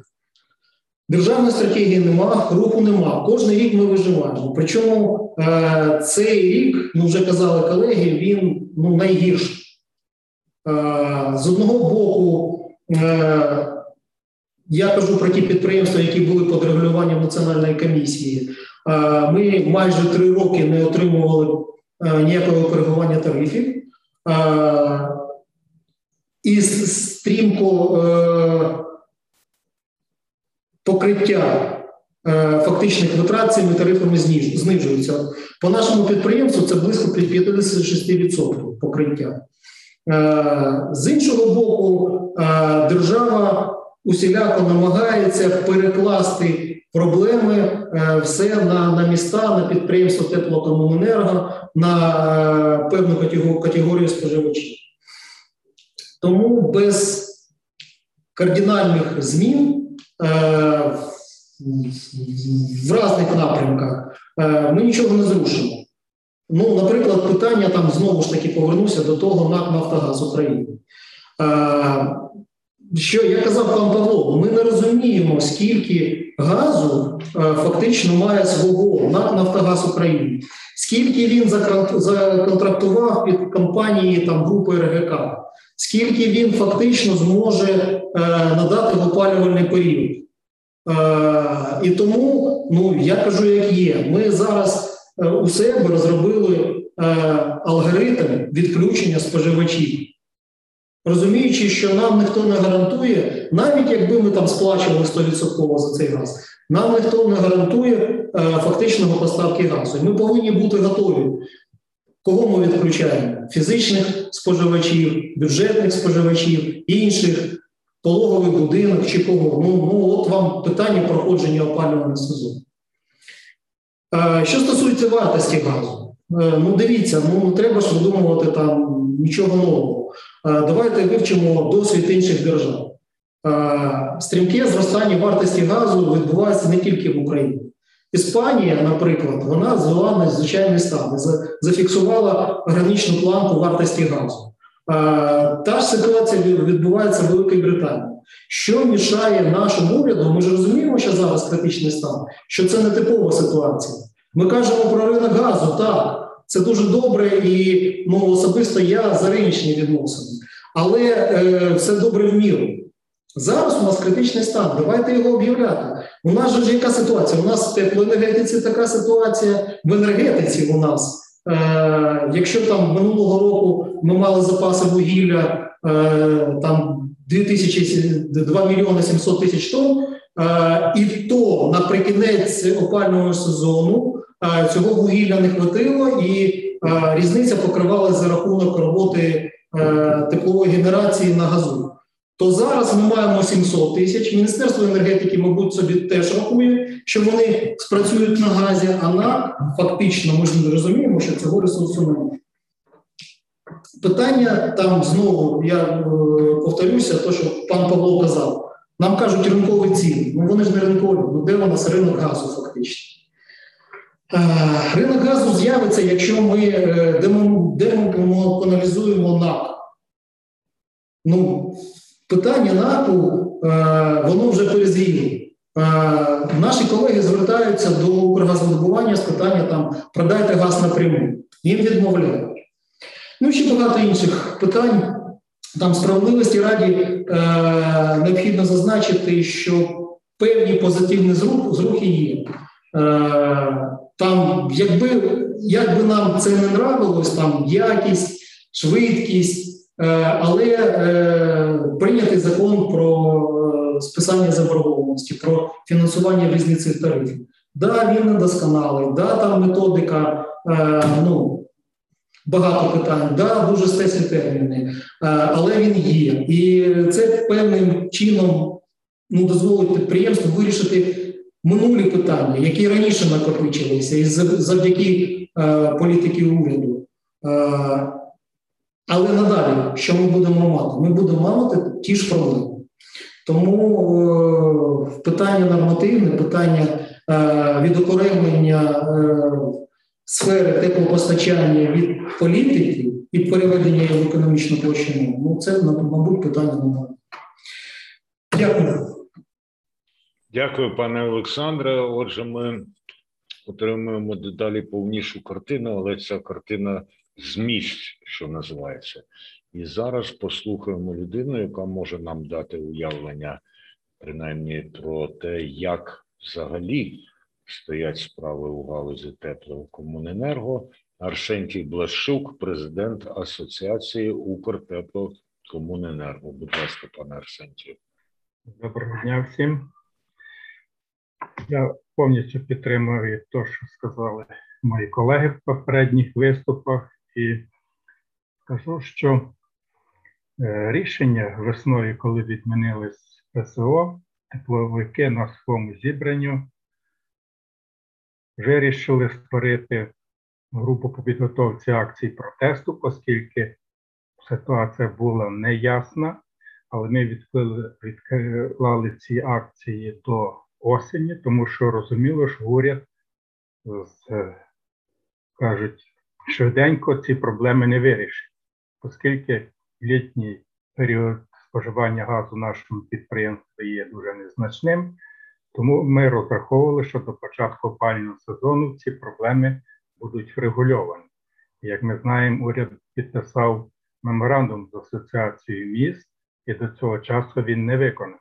Державної стратегії нема, руху нема. Кожен рік ми виживаємо. Причому е, цей рік, ну вже казали колеги, він ну, найгірший. З одного боку, я кажу про ті підприємства, які були під регулюванням Національної комісії. Ми майже три роки не отримували ніякого коригування тарифів. І стрімко покриття фактичних витрат цими тарифами знижується. По нашому підприємству це близько п'ятдесят шість відсотків покриття. З іншого боку, держава усіляко намагається перекласти проблеми все на, на міста, на підприємство теплокомуненерго, на певну категорію споживачів. Тому без кардинальних змін в різних напрямках ми нічого не зрушимо. Ну, наприклад, питання, там знову ж таки повернуся до того НАК «Нафтогаз України». А, що я казав вам, Павло, ми не розуміємо, скільки газу а, фактично має свого НАК «Нафтогаз України», скільки він законтрактував під компанії там, групи РГК, скільки він фактично зможе а, надати в опалювальний період. А, і тому, ну, я кажу, як є, ми зараз у себе розробили е, алгоритм відключення споживачів, розуміючи, що нам ніхто не гарантує, навіть якби ми там сплачували сто відсотків за цей газ, нам ніхто не гарантує е, фактичного поставки газу. І ми повинні бути готові. Кого ми відключаємо? Фізичних споживачів, бюджетних споживачів, інших, пологовий будинок чи кого. Ну, ну от вам питання проходження опалювального сезону. Що стосується вартості газу, ну дивіться, ну не треба ж видумувати там нічого нового. Давайте вивчимо досвід інших держав. Стрімке зростання вартості газу відбувається не тільки в Україні. Іспанія, наприклад, вона звела надзвичайний стан, зафіксувала граничну планку вартості газу. Та ж ситуація відбувається в Великій Британії. Що мішає нашому уряду? Ми ж розуміємо, що зараз критичний стан, що це не типова ситуація. Ми кажемо про ринок газу, так, це дуже добре і ну, особисто я за риночні відносини. Але е, все добре в міру. Зараз у нас критичний стан, давайте його об'являти. У нас же ж яка ситуація? У нас в теплоенергетиці така ситуація, в енергетиці у нас. Е, якщо там минулого року ми мали запаси вугілля, е, там, два мільйони сімсот тисяч тонн, і то наприкінець опалювального сезону цього вугілля не хватило, і різниця покривалася за рахунок роботи теплової генерації на газу. То зараз ми маємо сімсот тисяч. Міністерство енергетики, мабуть, собі теж рахує, що вони спрацюють на газі, а на фактично ми ж не розуміємо, що цього ресурсу немає. Питання там знову, я е, повторюся, то, що пан Павло казав, нам кажуть ринкові ціни, ну вони ж не ринкові, ну де у нас ринок газу фактично? Е, ринок газу з'явиться, якщо ми е, демонополізуємо НАК. Ну, питання НАКу, е, воно вже перезріло. наші колеги звертаються до Укргазвидобування з питання там продайте газ напряму. Їм відмовляють. Ну і ще багато інших питань. Там справедливості раді е, необхідно зазначити, що певні позитивні зрух, зрухи є. Е, там, якби, якби нам це не нравилось, там якість, швидкість, е, але е, прийнятий закон про е, списання заборгованості, про фінансування різниці в тарифі. Да, він недосконалий, да, там методика, е, ну, багато питань, да, дуже стислі терміни, але він є. І це певним чином ну, дозволить підприємству вирішити минулі питання, які раніше накопичилися, і завдяки е, політики уряду. Е, але надалі, що ми будемо мати? Ми будемо мати ті ж проблеми. Тому е, питання нормативне, питання е, відокремлення е, сфери теплопостачання від політики і переведення в економічну площину, ну це, мабуть, питання немає. Дякую. Дякую, пане Олександре. Отже, ми отримуємо дедалі повнішу картину, але ця картина зміст, що називається. І зараз послухаємо людину, яка може нам дати уявлення, принаймні, про те, як взагалі стоять справи у галузі теплокомуненерго. Арсентій Блащук, президент Асоціації «Укртеплокомуненерго». Будь ласка, пане Арсентію. Доброго дня всім. Я повністю підтримую те, що сказали мої колеги в попередніх виступах. І скажу, що рішення весною, коли відмінились ПСО, тепловики на своєму зібранню вирішили створити групу по підготовці акцій протесту, оскільки ситуація була неясна, але ми відклали, відклали ці акції до осені, тому що розуміло, що уряд, кажуть, швиденько ці проблеми не вирішить, оскільки літній період споживання газу в нашому підприємстві є дуже незначним. Тому ми розраховували, що до початку опалювального сезону ці проблеми будуть врегульовані. Як ми знаємо, уряд підписав меморандум з Асоціацією міст, і до цього часу він не виконаний.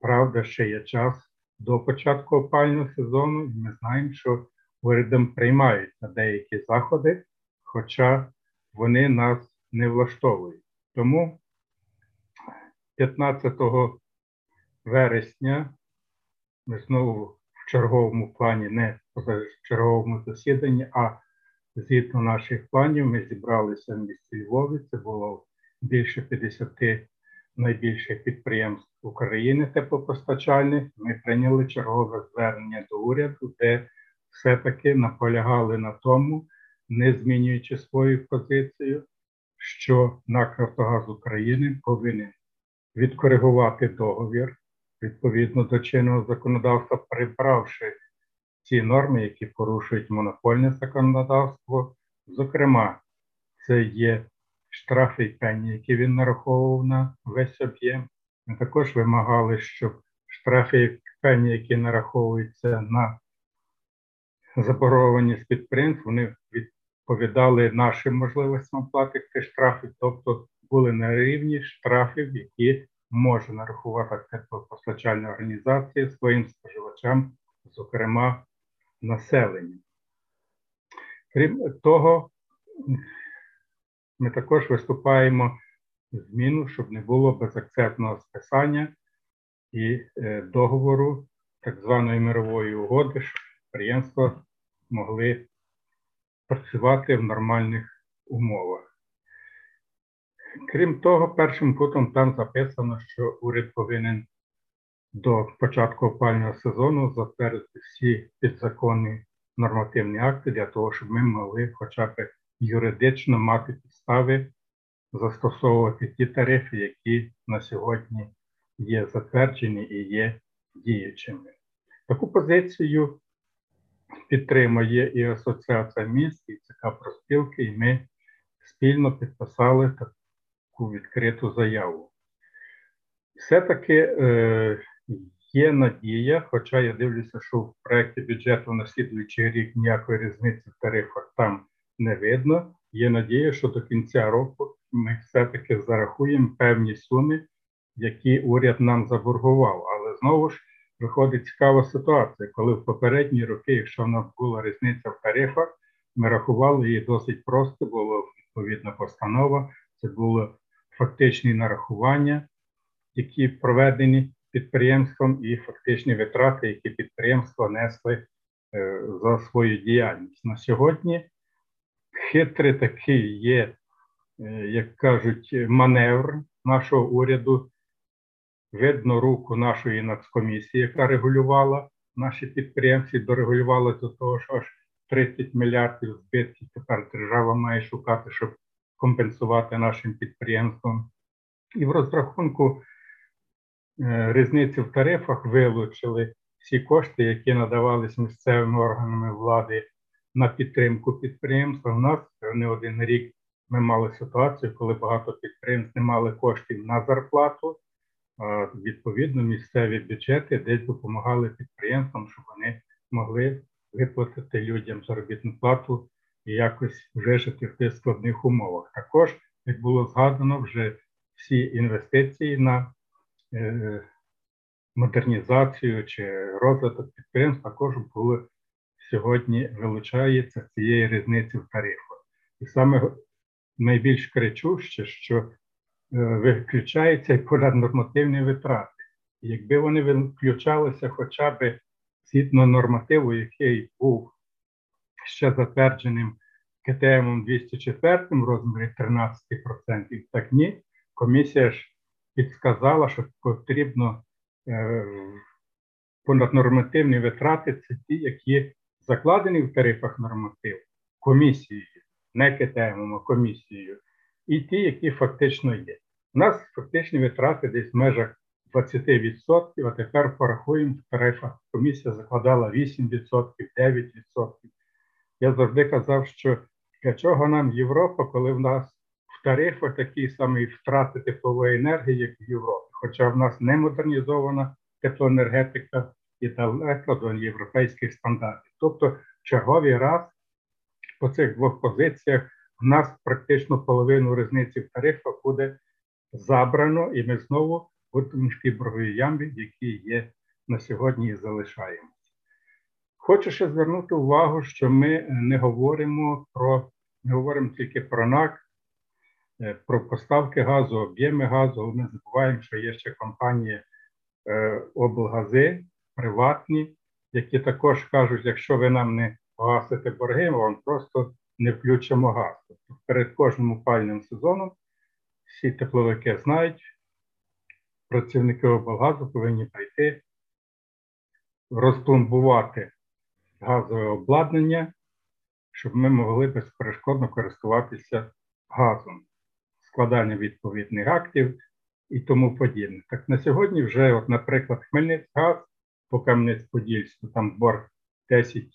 Правда, ще є час до початку опалювального сезону, і ми знаємо, що урядом приймають на деякі заходи, хоча вони нас не влаштовують. Тому п'ятнадцятого вересня ми знову в черговому плані, не в черговому засіданні, а згідно наших планів ми зібралися в місті Львові. Це було більше п'ятдесят найбільших підприємств України теплопостачальних. Ми прийняли чергове звернення до уряду, де все-таки наполягали на тому, не змінюючи свою позицію, що НАК «Нафтогаз України» повинен відкоригувати договір відповідно до чинного законодавства, прибравши ці норми, які порушують монопольне законодавство. Зокрема, це є штрафи і пені, які він нараховував на весь об'єм. Ми також вимагали, щоб штрафи і пені, які нараховуються на заборгованість підприємств, вони відповідали нашим можливостям платити штрафи, тобто були на рівні штрафів, які може нарахувати теплопостачальна організація своїм споживачам, зокрема населенню. Крім того, ми також виступаємо зміну, щоб не було безакцентного списання і договору так званої мирової угоди, щоб підприємства могли працювати в нормальних умовах. Крім того, першим пунктом там записано, що уряд повинен до початку опалювального сезону затвердити всі підзаконні нормативні акти для того, щоб ми могли хоча б юридично мати підстави застосовувати ті тарифи, які на сьогодні є затверджені і є діючими. Таку позицію підтримує і Асоціація міст, і ЦКП Роспілки, і ми спільно підписали таку відкриту заяву. Все-таки е, є надія, хоча я дивлюся, що в проєкті бюджету на слідуючий рік ніякої різниці в тарифах там не видно. Є надія, що до кінця року ми все-таки зарахуємо певні суми, які уряд нам заборгував. Але знову ж виходить цікава ситуація, коли в попередні роки, якщо в нас була різниця в тарифах, ми рахували її досить просто, була відповідна постанова, це були фактичні нарахування, які проведені підприємством, і фактичні витрати, які підприємства несли за свою діяльність. На сьогодні хитрий такий є, як кажуть, маневр нашого уряду. Видно руку нашої нацкомісії, яка регулювала наші підприємці, дорегулювала до того, що аж тридцять мільярдів збитків тепер держава має шукати, щоб компенсувати нашим підприємствам. І в розрахунку різниці в тарифах вилучили всі кошти, які надавались місцевими органами влади на підтримку підприємства. У нас не один рік ми мали ситуацію, коли багато підприємств не мали коштів на зарплату. Відповідно, місцеві бюджети десь допомагали підприємствам, щоб вони могли виплатити людям заробітну плату і якось вижити в тих складних умовах. Також, як було згадано, вже всі інвестиції на модернізацію чи розвиток підприємств також були сьогодні вилучаються з цієї різниці в тарифах. І саме найбільш кричуще, що виключається і понаднормативні витрати. Якби вони виключалися хоча б згідно нормативу, який був ще затвердженим КТМ двісті чотири в розмірі тринадцять відсотків, так ні, комісія ж підказала, що потрібно понаднормативні витрати – це ті, які закладені в тарифах нормативу комісією, не КТМ, а комісією, і ті, які фактично є. У нас фактичні витрати десь в межах двадцять відсотків, а тепер порахуємо в тарифах. Комісія закладала вісім відсотків, дев'ять відсотків. Я завжди казав, що для чого нам Європа, коли в нас в тарифах такі самі втрати теплової енергії, як в Європі. Хоча в нас не модернізована теплоенергетика і далеко до європейських стандартів. Тобто в черговий раз по цих двох позиціях у нас практично половину різниці в тарифах буде забрано, і ми знову будемо в тій борговій ямі, які є на сьогодні, і залишаємося. Хочу ще звернути увагу, що ми не говоримо про, не говоримо тільки про НАК, про поставки газу, об'єми газу. Ми забуваємо, що є ще компанії облгази, приватні, які також кажуть, якщо ви нам не погасите борги, ми вам просто не включимо газ. Тобто перед кожним опальним сезоном всі тепловики знають, працівники облгазу повинні прийти, розпломбувати газове обладнання, щоб ми могли безперешкодно користуватися газом, складання відповідних актів і тому подібне. Так на сьогодні вже, от, наприклад, Хмельницькгаз по Кам'янець-Подільську, там борг десять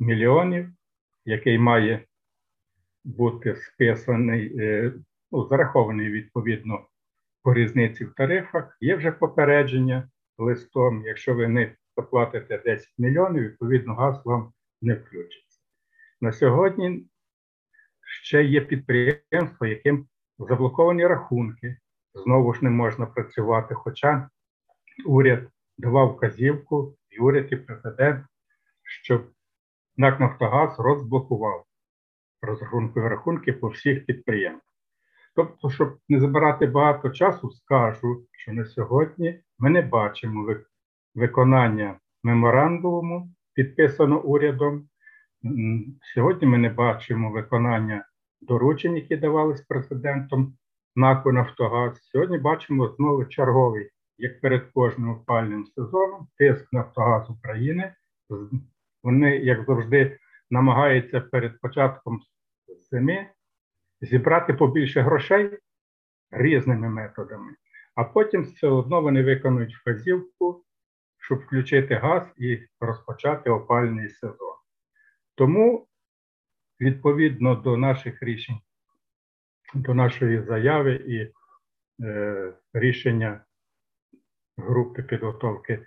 мільйонів, який має бути списаний, ну, зарахований відповідно по різниці в тарифах. Є вже попередження листом, якщо ви не заплатите десять мільйонів, відповідно газ вам не включиться. На сьогодні ще є підприємства, яким заблоковані рахунки, знову ж не можна працювати, хоча уряд давав вказівку, і уряд, і президент, щоб НАК «Нафтогаз» розблокував розрахункові рахунки по всіх підприємствах. Тобто, щоб не забирати багато часу, скажу, що на сьогодні ми не бачимо виконання меморандуму, підписаного урядом. Сьогодні ми не бачимо виконання доручень, які давались президентом НАКу «Нафтогаз». Сьогодні бачимо знову черговий, як перед кожним опальним сезоном, тиск «Нафтогаз України». Вони, як завжди, намагаються перед початком зими зібрати побільше грошей різними методами, а потім все одно вони виконують вказівку, щоб включити газ і розпочати опальний сезон. Тому, відповідно до наших рішень, до нашої заяви і е, рішення групи підготовки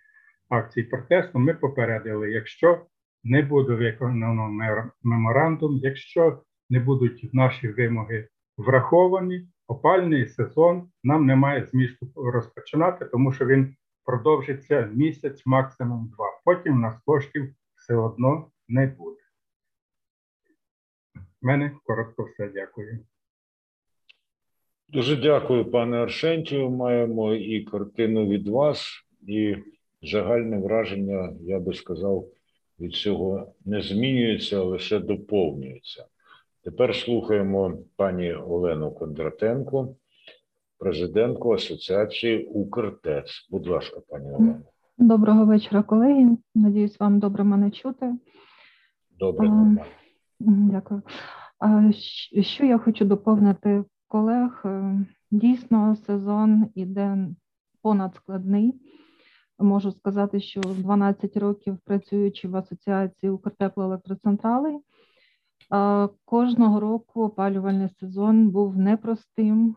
акцій протесту, ми попередили, якщо не буде виконано меморандум, якщо не будуть наші вимоги враховані, опальний сезон нам немає змісту розпочинати, тому що він продовжиться місяць, максимум два. Потім у нас коштів все одно не буде. В мене коротко все. Дякую. Дуже дякую, пане Арсентію. Маємо і картину від вас, і загальне враження, я би сказав, від цього не змінюється, а лише доповнюється. Тепер слухаємо пані Олену Кондратенко, президентку Асоціації «Укртец». Будь ласка, пані Олено. Доброго вечора, колеги. Надіюсь, вам добре мене чути. Добре. А, дякую. А, що я хочу доповнити колег? Дійсно, сезон іде понадскладний. Можу сказати, що дванадцять років працюючи в Асоціації «Укртеплоелектроцентрали», кожного року опалювальний сезон був непростим.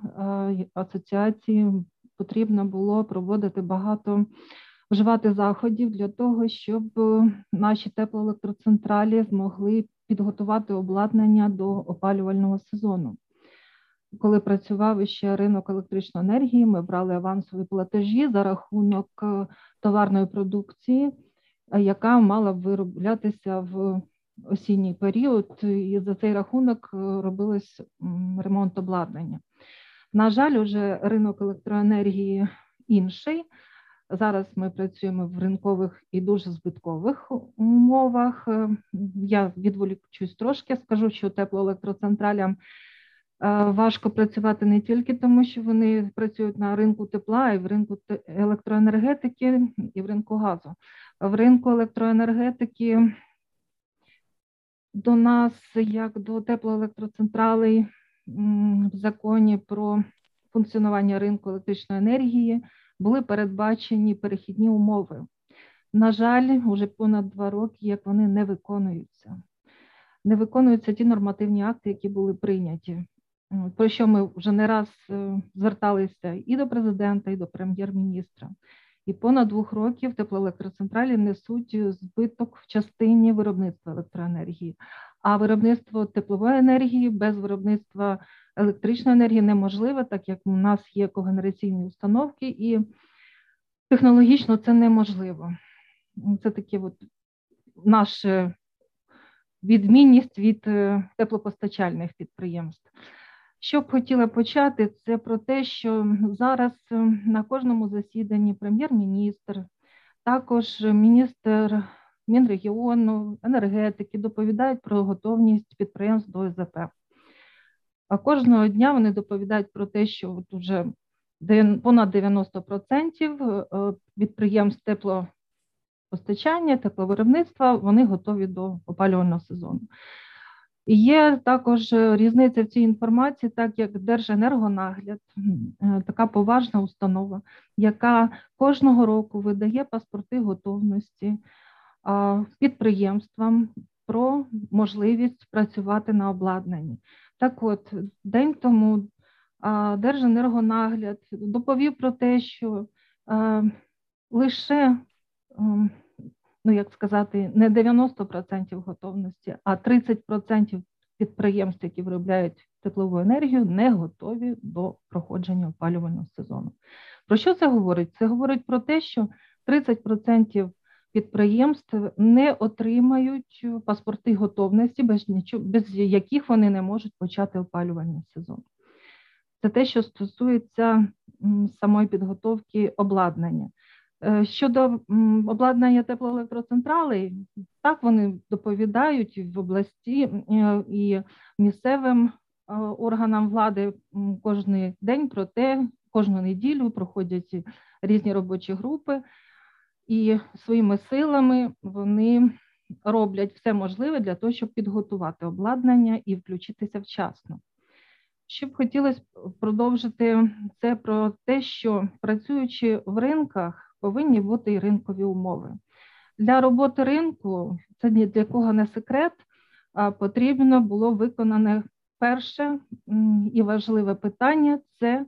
Асоціації потрібно було проводити багато, вживати заходів для того, щоб наші теплоелектроцентралі змогли підготувати обладнання до опалювального сезону. Коли працював ще ринок електричної енергії, ми брали авансові платежі за рахунок товарної продукції, яка мала вироблятися в осінній період, і за цей рахунок робилось ремонт обладнання. На жаль, уже ринок електроенергії інший. Зараз ми працюємо в ринкових і дуже збиткових умовах. Я відволікчусь трошки, скажу, що теплоелектроцентралям важко працювати не тільки тому, що вони працюють на ринку тепла, і в ринку електроенергетики, і в ринку газу. В ринку електроенергетики до нас, як до теплоелектроцентралей, в законі про функціонування ринку електричної енергії були передбачені перехідні умови. На жаль, уже понад два роки, як вони не виконуються. Не виконуються ті нормативні акти, які були прийняті, про що ми вже не раз зверталися і до президента, і до прем'єр-міністра. І понад двох років теплоелектроцентралі несуть збиток в частині виробництва електроенергії. А виробництво теплової енергії без виробництва електричної енергії неможливе, так як у нас є когенераційні установки, і технологічно це неможливо. Це таке от наша відмінність від теплопостачальних підприємств. Що б хотіла почати, це про те, що зараз на кожному засіданні прем'єр-міністр, також міністр Мінрегіону, енергетики доповідають про готовність підприємств до ОЗП. А кожного дня вони доповідають про те, що от уже понад дев'яносто відсотків підприємств теплопостачання, тепловиробництва, вони готові до опалювального сезону. Є також різниця в цій інформації, так як Держенергонагляд, така поважна установа, яка кожного року видає паспорти готовності підприємствам про можливість працювати на обладнанні. Так от, день тому Держенергонагляд доповів про те, що лише... ну, як сказати, не дев'яносто відсотків готовності, а тридцять відсотків підприємств, які виробляють теплову енергію, не готові до проходження опалювального сезону. Про що це говорить? Це говорить про те, що тридцять відсотків підприємств не отримають паспорти готовності, без, нічого, без яких вони не можуть почати опалювальний сезон. Це те, що стосується самої підготовки обладнання. Щодо обладнання теплоелектроцентралей, так, вони доповідають в області і місцевим органам влади кожен день про те, кожну неділю проходять різні робочі групи, і своїми силами вони роблять все можливе для того, щоб підготувати обладнання і включитися вчасно. Ще б хотілося продовжити це про те, що працюючи в ринках, повинні бути і ринкові умови. Для роботи ринку, це ні для кого не секрет, потрібно було виконане перше і важливе питання – це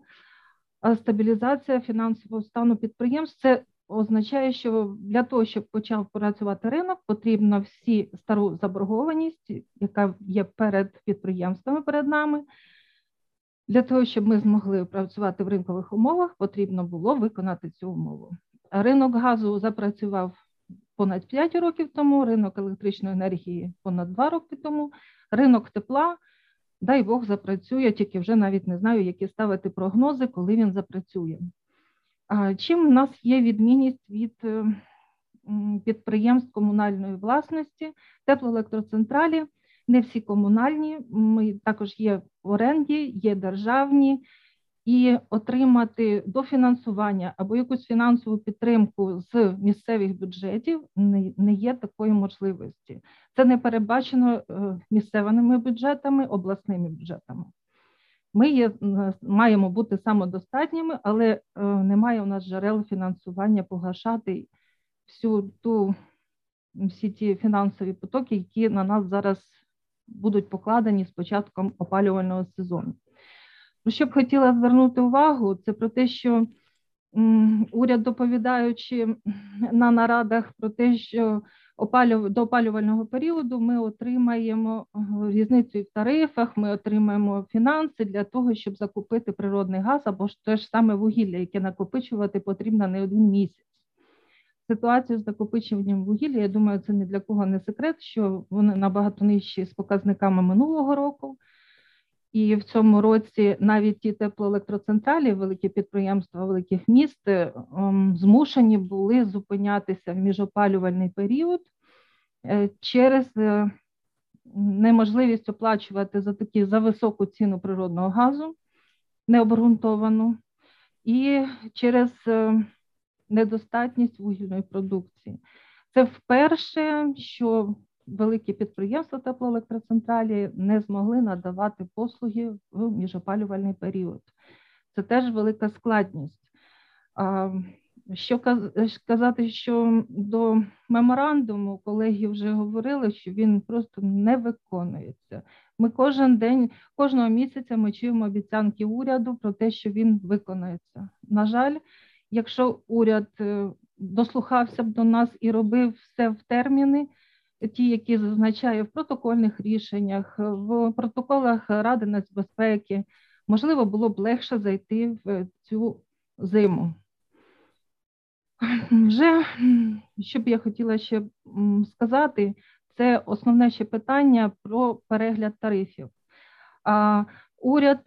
стабілізація фінансового стану підприємств. Це означає, що для того, щоб почав працювати ринок, потрібно всі стару заборгованість, яка є перед підприємствами, перед нами. Для того, щоб ми змогли працювати в ринкових умовах, потрібно було виконати цю умову. Ринок газу запрацював понад п'ять років тому, ринок електричної енергії понад два роки тому, ринок тепла, дай Бог, запрацює, тільки вже навіть не знаю, які ставити прогнози, коли він запрацює. Чим в нас є відмінність від підприємств комунальної власності, теплоелектроцентралі, не всі комунальні, ми також є в оренді, є державні, і отримати дофінансування або якусь фінансову підтримку з місцевих бюджетів не є такої можливості. Це не передбачено місцевими бюджетами, обласними бюджетами. Ми є, маємо бути самодостатніми, але немає у нас джерел фінансування погашати всю ту, всі ті фінансові потоки, які на нас зараз будуть покладені з початком опалювального сезону. Про що б хотіла звернути увагу, це про те, що уряд, доповідаючи на нарадах про те, що до опалювального періоду ми отримаємо різницю в тарифах, ми отримаємо фінанси для того, щоб закупити природний газ або ж те ж саме вугілля, яке накопичувати потрібно не один місяць. Ситуацію з накопиченням вугілля, я думаю, це ні для кого не секрет, що вони набагато нижчі з показниками минулого року. І в цьому році навіть ті теплоелектроцентралі, великі підприємства великих міст змушені були зупинятися в міжопалювальний період через неможливість оплачувати за таку за високу ціну природного газу, необґрунтовану, і через недостатність вугільної продукції. Це вперше, що великі підприємства теплоелектроцентралі не змогли надавати послуги в міжопалювальний період. Це теж велика складність. Що казати, що до меморандуму колеги вже говорили, що він просто не виконується. Ми кожен день, кожного місяця ми чуємо обіцянки уряду про те, що він виконується. На жаль, якщо уряд дослухався б до нас і робив все в терміни, ті, які зазначає в протокольних рішеннях, в протоколах Ради нацбезпеки, можливо, було б легше зайти в цю зиму. Вже, що б я хотіла ще сказати, це основне ще питання про перегляд тарифів. А уряд,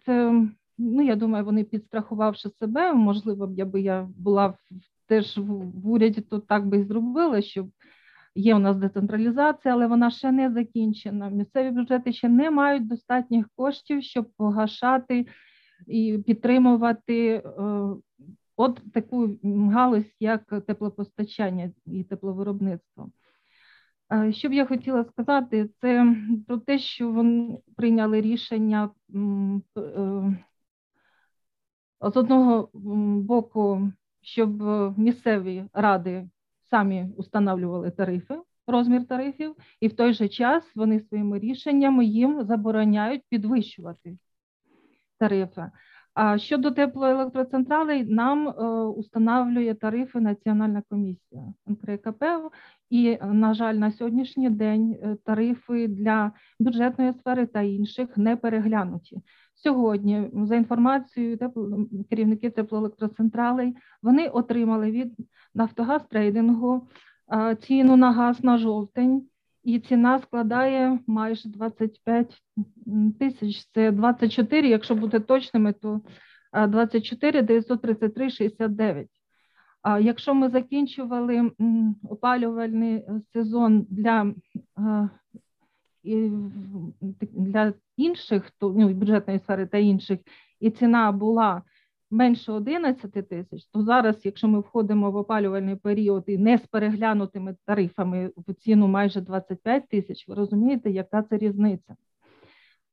ну, я думаю, вони підстрахувавши себе, можливо, якби я була теж в уряді, то так би і зробила, щоб є у нас децентралізація, але вона ще не закінчена. Місцеві бюджети ще не мають достатніх коштів, щоб погашати і підтримувати от таку галузь, як теплопостачання і тепловиробництво. Що б я хотіла сказати, це про те, що вони прийняли рішення з одного боку, щоб місцеві ради самі установлювали тарифи, розмір тарифів, і в той же час вони своїми рішеннями їм забороняють підвищувати тарифи. А щодо теплоелектроцентралей, нам установлює тарифи Національна комісія ен ка ре ка пе, і, на жаль, на сьогоднішній день тарифи для бюджетної сфери та інших не переглянуті. Сьогодні, за інформацією тепло, керівників теплоелектроцентралей, вони отримали від Нафтогазтрейдингу ціну на газ на жовтень, і ціна складає майже двадцять п'ять тисяч, це двадцять чотири, якщо бути точними, то двадцять чотири тисячі дев'ятсот тридцять три шістдесят дев'ять. А якщо ми закінчували опалювальний сезон для І для інших, то, ну, бюджетної сфери та інших, і ціна була менше одинадцять тисяч, то зараз, якщо ми входимо в опалювальний період і не з переглянутими тарифами в ціну майже двадцять п'ять тисяч, ви розумієте, яка це різниця.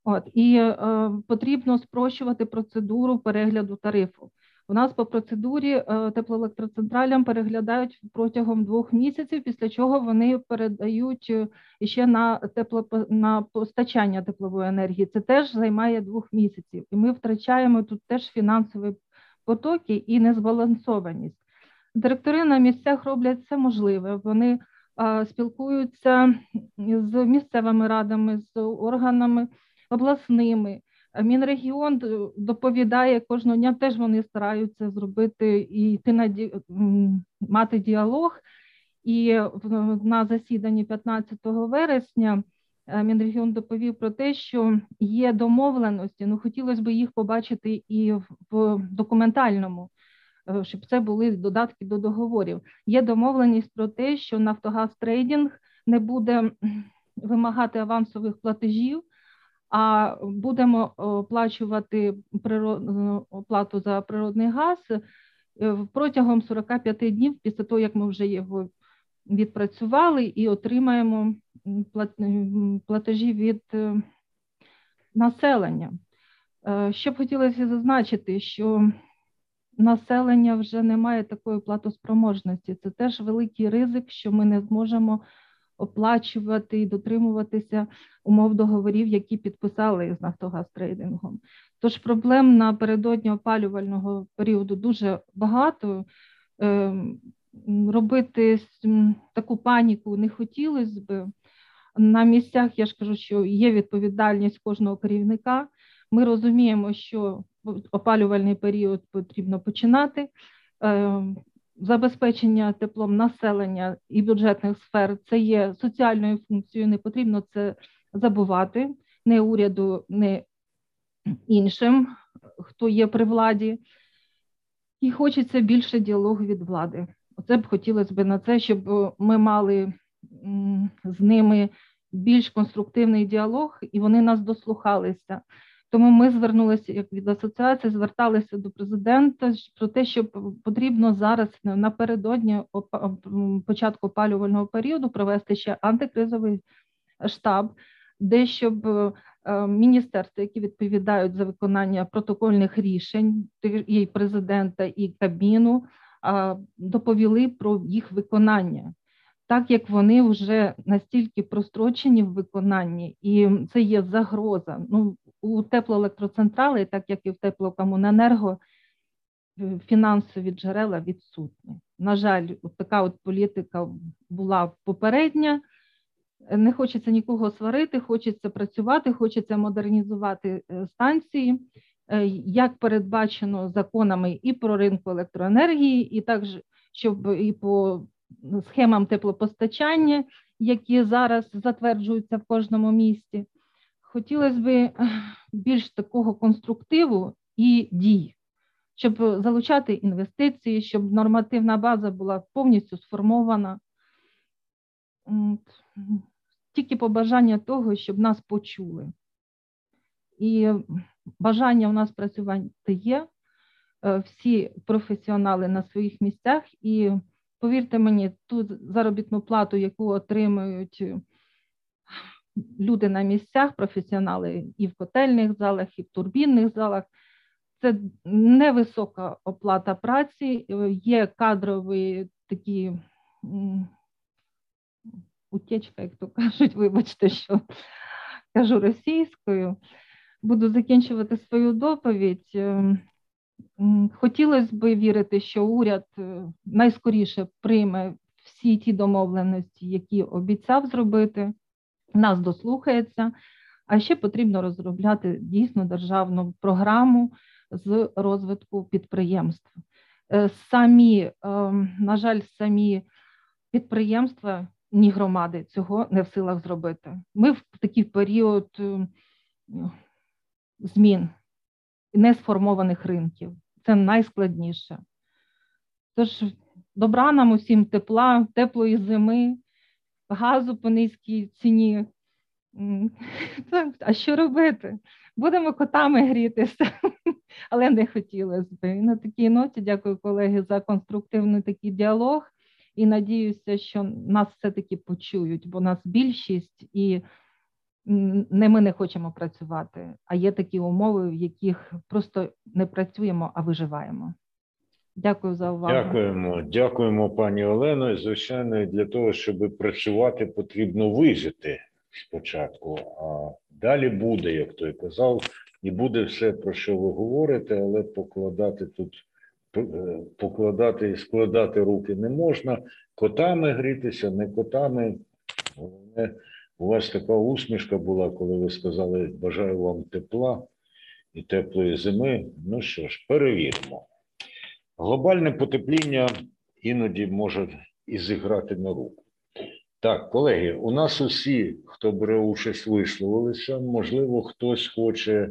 От, і е, потрібно спрощувати процедуру перегляду тарифу. У нас по процедурі теплоелектроцентралям переглядають протягом двох місяців, після чого вони передають ще на тепло, на постачання теплової енергії. Це теж займає двох місяців. І ми втрачаємо тут теж фінансові потоки і незбалансованість. директори на місцях роблять все можливе. Вони спілкуються з місцевими радами, з органами обласними. Мінрегіон доповідає кожного дня, теж вони стараються зробити і йти на ді... мати діалог. І на засіданні п'ятнадцятого вересня Мінрегіон доповів про те, що є домовленості, ну хотілося б їх побачити і в документальному, щоб це були додатки до договорів. Є домовленість про те, що Нафтогазтрейдинг не буде вимагати авансових платежів, а будемо оплачувати оплату за природний газ протягом сорок п'ять днів після того, як ми вже його відпрацювали і отримаємо платежі від населення. Що б хотілося зазначити, що населення вже не має такої платоспроможності. Це теж великий ризик, що ми не зможемо оплачувати і дотримуватися умов договорів, які підписали з Нафтогазтрейдингом. Тож проблем напередодні опалювального періоду дуже багато. Робити таку паніку не хотілося б. На місцях, я ж кажу, що є відповідальність кожного керівника. Ми розуміємо, що опалювальний період потрібно починати. Забезпечення теплом населення і бюджетних сфер – це є соціальною функцією, не потрібно це забувати, не уряду, не іншим, хто є при владі. І хочеться більше діалогу від влади. Оце б хотілося б на це, щоб ми мали з ними більш конструктивний діалог, і вони нас дослухалися. Тому ми звернулися, як від асоціації, зверталися до президента про те, що потрібно зараз напередодні початку опалювального періоду провести ще антикризовий штаб, де щоб міністерства, які відповідають за виконання протокольних рішень, і президента, і Кабміну, доповіли про їх виконання, так як вони вже настільки прострочені в виконанні, і це є загроза. Ну, у теплоелектроцентрали, так як і в теплокомуненерго, фінансові джерела відсутні. На жаль, от така от політика була попередня. Не хочеться нікого сварити, хочеться працювати, хочеться модернізувати станції, як передбачено законами і про ринку електроенергії, і також, щоб і по схемам теплопостачання, які зараз затверджуються в кожному місті. Хотілося б більш такого конструктиву і дій, щоб залучати інвестиції, щоб нормативна база була повністю сформована. Тільки побажання того, щоб нас почули. І бажання у нас працювати є, всі професіонали на своїх місцях, і повірте мені, ту заробітну плату, яку отримують люди на місцях, професіонали і в котельних залах, і в турбінних залах, це невисока оплата праці, є кадрові такі утечка, як то кажуть, вибачте, що кажу російською. Буду закінчувати свою доповідь. Хотілося б вірити, що уряд найскоріше прийме всі ті домовленості, які обіцяв зробити, нас дослухається, а ще потрібно розробляти дійсно державну програму з розвитку підприємств. Самі, на жаль, самі підприємства, ні громади цього не в силах зробити. Ми в такий період змін, несформованих ринків. Це найскладніше. Тож добра нам усім тепла, теплої зими, газу по низькій ціні. А що робити? Будемо котами грітися, але не хотілося б. І на такій ноті дякую, колеги, за конструктивний такий діалог. І надіюся, що нас все-таки почують, бо нас більшість, і не ми не хочемо працювати, а є такі умови, в яких просто не працюємо, а виживаємо. Дякую за увагу. Дякуємо, дякуємо, пані Олено. І, звичайно, для того, щоб працювати, потрібно вижити спочатку, а далі буде, як той казав, і буде все, про що ви говорите, але покладати тут покладати і складати руки не можна. Котами грітися, не котами. У вас така усмішка була, коли ви сказали, бажаю вам тепла і теплої зими. Ну що ж, перевіримо. Глобальне потепління іноді може і зіграти на руку. Так, колеги, у нас усі, хто бере участь, висловилися. Можливо, хтось хоче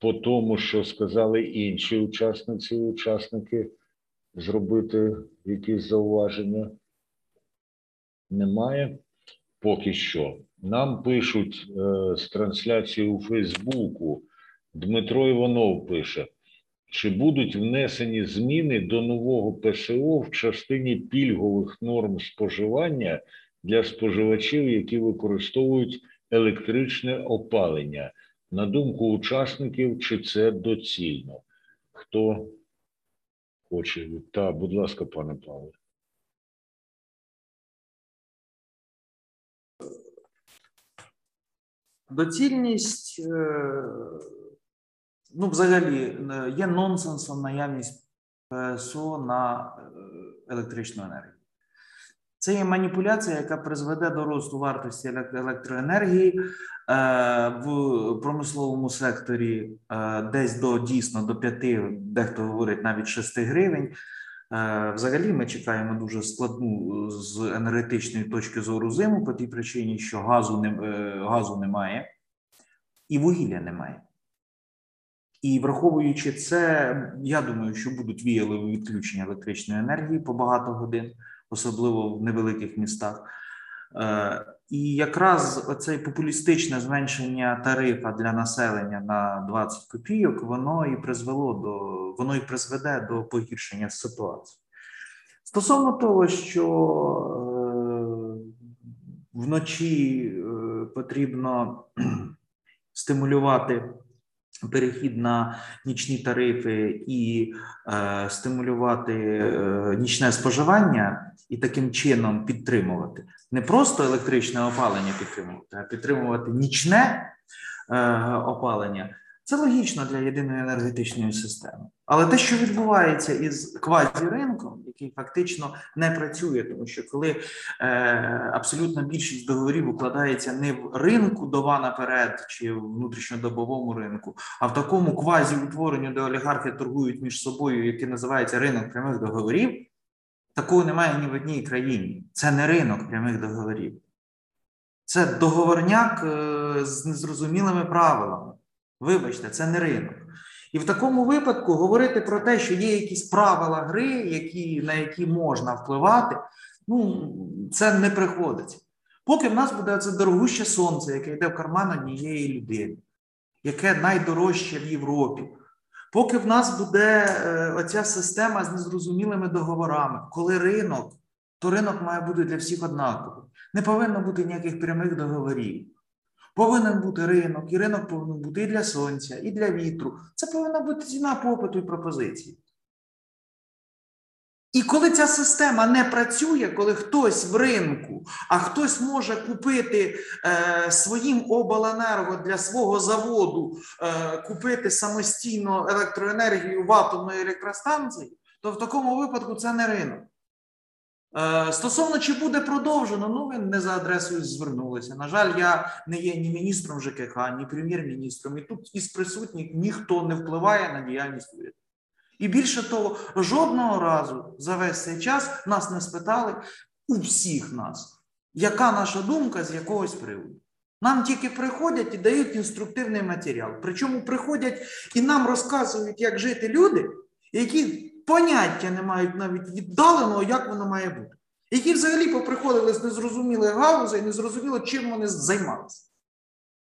по тому, що сказали інші учасниці і учасники, зробити якісь зауваження. Немає. Поки що. Нам пишуть е, з трансляції у Фейсбуку, Дмитро Іванов пише, чи будуть внесені зміни до нового ПСО в частині пільгових норм споживання для споживачів, які використовують електричне опалення? На думку учасників, чи це доцільно? Хто хоче? Та, будь ласка, пане Павле. Доцільність, ну, взагалі, є нонсенсом наявність ПСО на електричну енергію. Це є маніпуляція, яка призведе до росту вартості електроенергії в промисловому секторі десь до, дійсно, до п'яти, дехто говорить навіть шести гривень. Взагалі ми чекаємо дуже складну з енергетичної точки зору зиму по тій причині, що газу, не, газу немає і вугілля немає. І враховуючи це, я думаю, що будуть віялові відключення електричної енергії по багато годин, особливо в невеликих містах. І якраз оце популістичне зменшення тарифа для населення на двадцять копійок, воно і призвело до, воно і призведе до погіршення ситуації. Стосовно того, що вночі потрібно стимулювати перехід на нічні тарифи і е, стимулювати е, нічне споживання і таким чином підтримувати. Не просто електричне опалення підтримувати, а підтримувати нічне е, опалення. Це логічно для єдиної енергетичної системи. Але те, що відбувається із квазіринком, який фактично не працює, тому що коли е, абсолютна більшість договорів укладається не в ринку дова наперед чи в внутрішньодобовому ринку, а в такому квазіутворенню, де олігархи торгують між собою, який називається ринок прямих договорів, такого немає ні в одній країні. Це не ринок прямих договорів. Це договорняк е, з незрозумілими правилами. Вибачте, це не ринок. І в такому випадку говорити про те, що є якісь правила гри, які, на які можна впливати, ну, це не приходиться. Поки в нас буде це дорогуще сонце, яке йде в карман однієї людини, яке найдорожче в Європі. Поки в нас буде е, оця система з незрозумілими договорами, коли ринок, то ринок має бути для всіх однаковий. Не повинно бути ніяких прямих договорів. Повинен бути ринок, і ринок повинен бути і для сонця, і для вітру. Це повинна бути ціна попиту і пропозиції. І коли ця система не працює, коли хтось в ринку, а хтось може купити е, своїм обленерго для свого заводу, е, купити самостійно електроенергію в атомної електростанції, то в такому випадку це не ринок. Стосовно, чи буде продовжено, ну, ви не за адресою звернулися. На жаль, я не є ні міністром ЖКХ, ні прем'єр-міністром, і тут із присутніх ніхто не впливає на діяльність уряду. І більше того, жодного разу за весь цей час нас не спитали, у всіх нас, яка наша думка з якогось приводу. Нам тільки приходять і дають інструктивний матеріал. Причому приходять і нам розказують, як жити люди, які... поняття не мають навіть віддаленого, як воно має бути. Які взагалі поприходили з незрозумілих галузей, незрозуміло, чим вони займалися.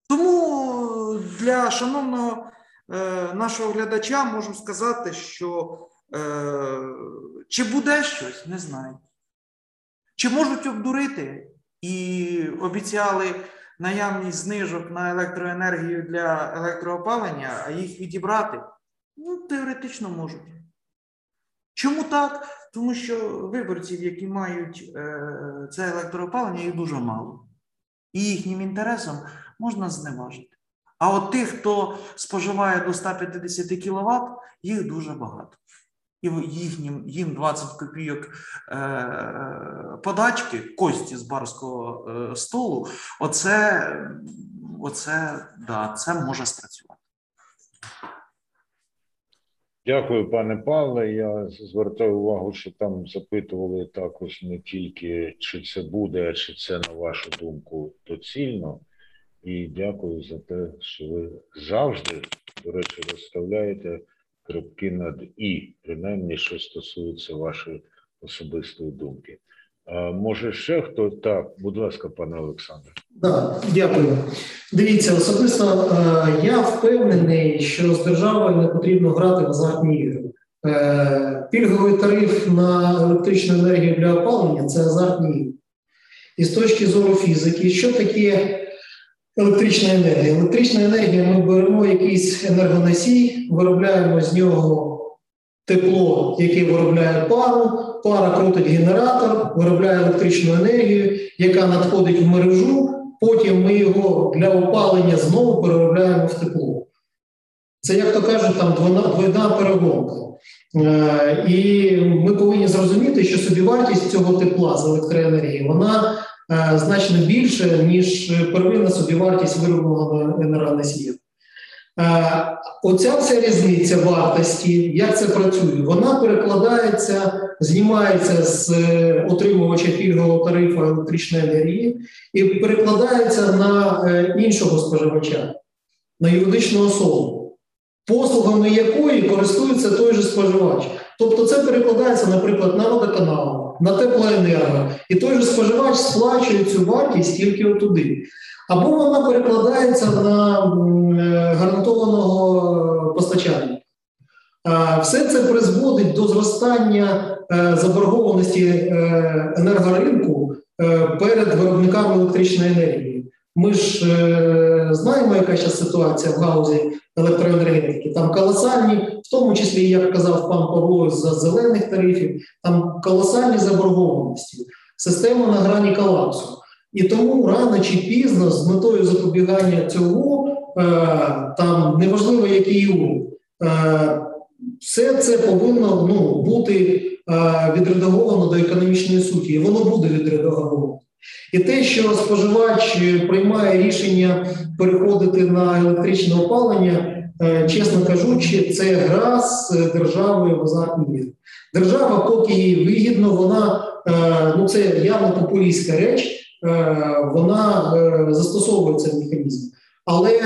Тому для шановного е, нашого глядача можу сказати, що е, чи буде щось, не знаю. Чи можуть обдурити і обіцяли наявність знижок на електроенергію для електроопалення, а їх відібрати? Ну, теоретично можуть. Чому так? Тому що виборців, які мають е, це електроопалення, їх дуже мало. І їхнім інтересом можна зневажити. А от тих, хто споживає до ста п'ятдесяти кіловат, їх дуже багато. і їхнім, їм двадцять копійок е, подачки, кості з барського е, столу, оце, оце, да, це може спрацювати. Дякую, пане Павле. Я звертаю увагу, що там запитували також не тільки, чи це буде, а чи це, на вашу думку, доцільно. І дякую за те, що ви завжди, до речі, розставляєте крапки над «і», принаймні, що стосується вашої особистої думки. А може ще хто? Так, будь ласка, пане Олександре. Так, дякую. Дивіться, особисто я впевнений, що з державою не потрібно грати в азартні ігри. Пільговий тариф на електричну енергію для опалення – це азартні ігри. І з точки зору фізики, що таке електрична енергія? Електрична енергія, ми беремо якийсь енергоносій, виробляємо з нього тепло, яке виробляє пару, пара крутить генератор, виробляє електричну енергію, яка надходить в мережу, потім ми його для опалення знову переробляємо в тепло. Це, як то кажуть, там двойна перегонка. Е, і ми повинні зрозуміти, що собівартість цього тепла з електроенергії, вона е, значно більша, ніж первинна собівартість виробленого енергоносія. Е, оця вся різниця вартості, як це працює, вона перекладається, знімається з отримувача пільгового тарифу електричної енергії і перекладається на е, іншого споживача, на юридичну особу, послугами якої користується той же споживач. Тобто це перекладається, наприклад, на водоканал, на теплоенерго, і той же споживач сплачує цю вартість тільки отуди. Або вона перекладається на гарантованого постачальника. Все це призводить до зростання заборгованості енергоринку перед виробниками електричної енергії. Ми ж знаємо, яка зараз ситуація в галузі електроенергетики. Там колосальні, в тому числі, як казав пан Павло, з зелених тарифів, там колосальні заборгованості. Система на грані колапсу. І тому рано чи пізно з метою запобігання цього, там неважливо який урок, все це повинно ну, бути відредаговано до економічної суті, і воно буде відредаговано. І те, що споживач приймає рішення переходити на електричне опалення, чесно кажучи, це гра з державою в азартні ігри. Держава, поки їй вигідно, вона, ну це явно популістська річ, вона застосовує цей механізм. Але,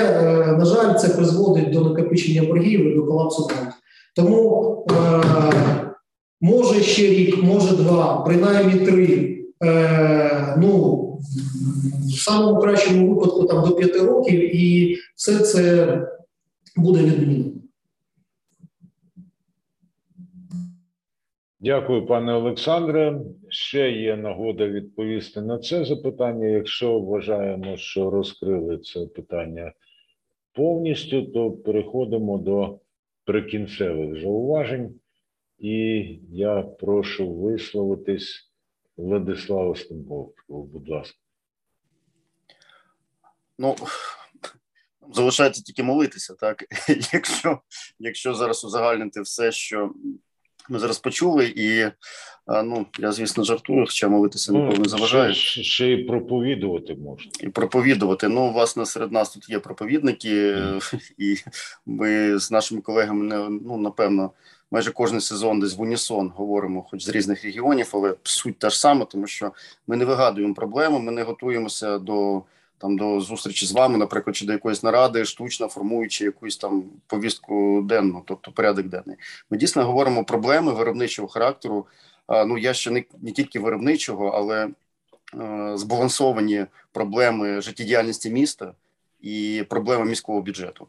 на жаль, це призводить до накопичення боргів і до колапсу банків. Тому може ще рік, може два, принаймні три, ну, в самому кращому випадку там, до п'яти років, і все це буде відмінено. Дякую, пане Олександре. Ще є нагода відповісти на це запитання. Якщо вважаємо, що розкрили це питання повністю, то переходимо до прикінцевих зауважень. І я прошу висловитись Владислава Стемковського, будь ласка. Ну, залишається тільки молитися, так? Якщо, якщо зараз узагальнити все, що ми зараз почули, і ну, я, звісно, жартую, хоча молитися ну, ніколи не заважаю. Ще, ще і проповідувати можна. І проповідувати. Ну, власне, серед нас тут є проповідники, mm. і ми з нашими колегами, ну, напевно, майже кожен сезон десь в унісон говоримо, хоч з різних регіонів, але суть та ж сама, тому що ми не вигадуємо проблему, ми не готуємося до... там до зустрічі з вами, наприклад, чи до якоїсь наради, штучно формуючи якусь там повістку денну, тобто порядок денний. Ми дійсно говоримо про проблеми виробничого характеру, а, ну я ще не, не тільки виробничого, але а, збалансовані проблеми життєдіяльності міста і проблеми міського бюджету.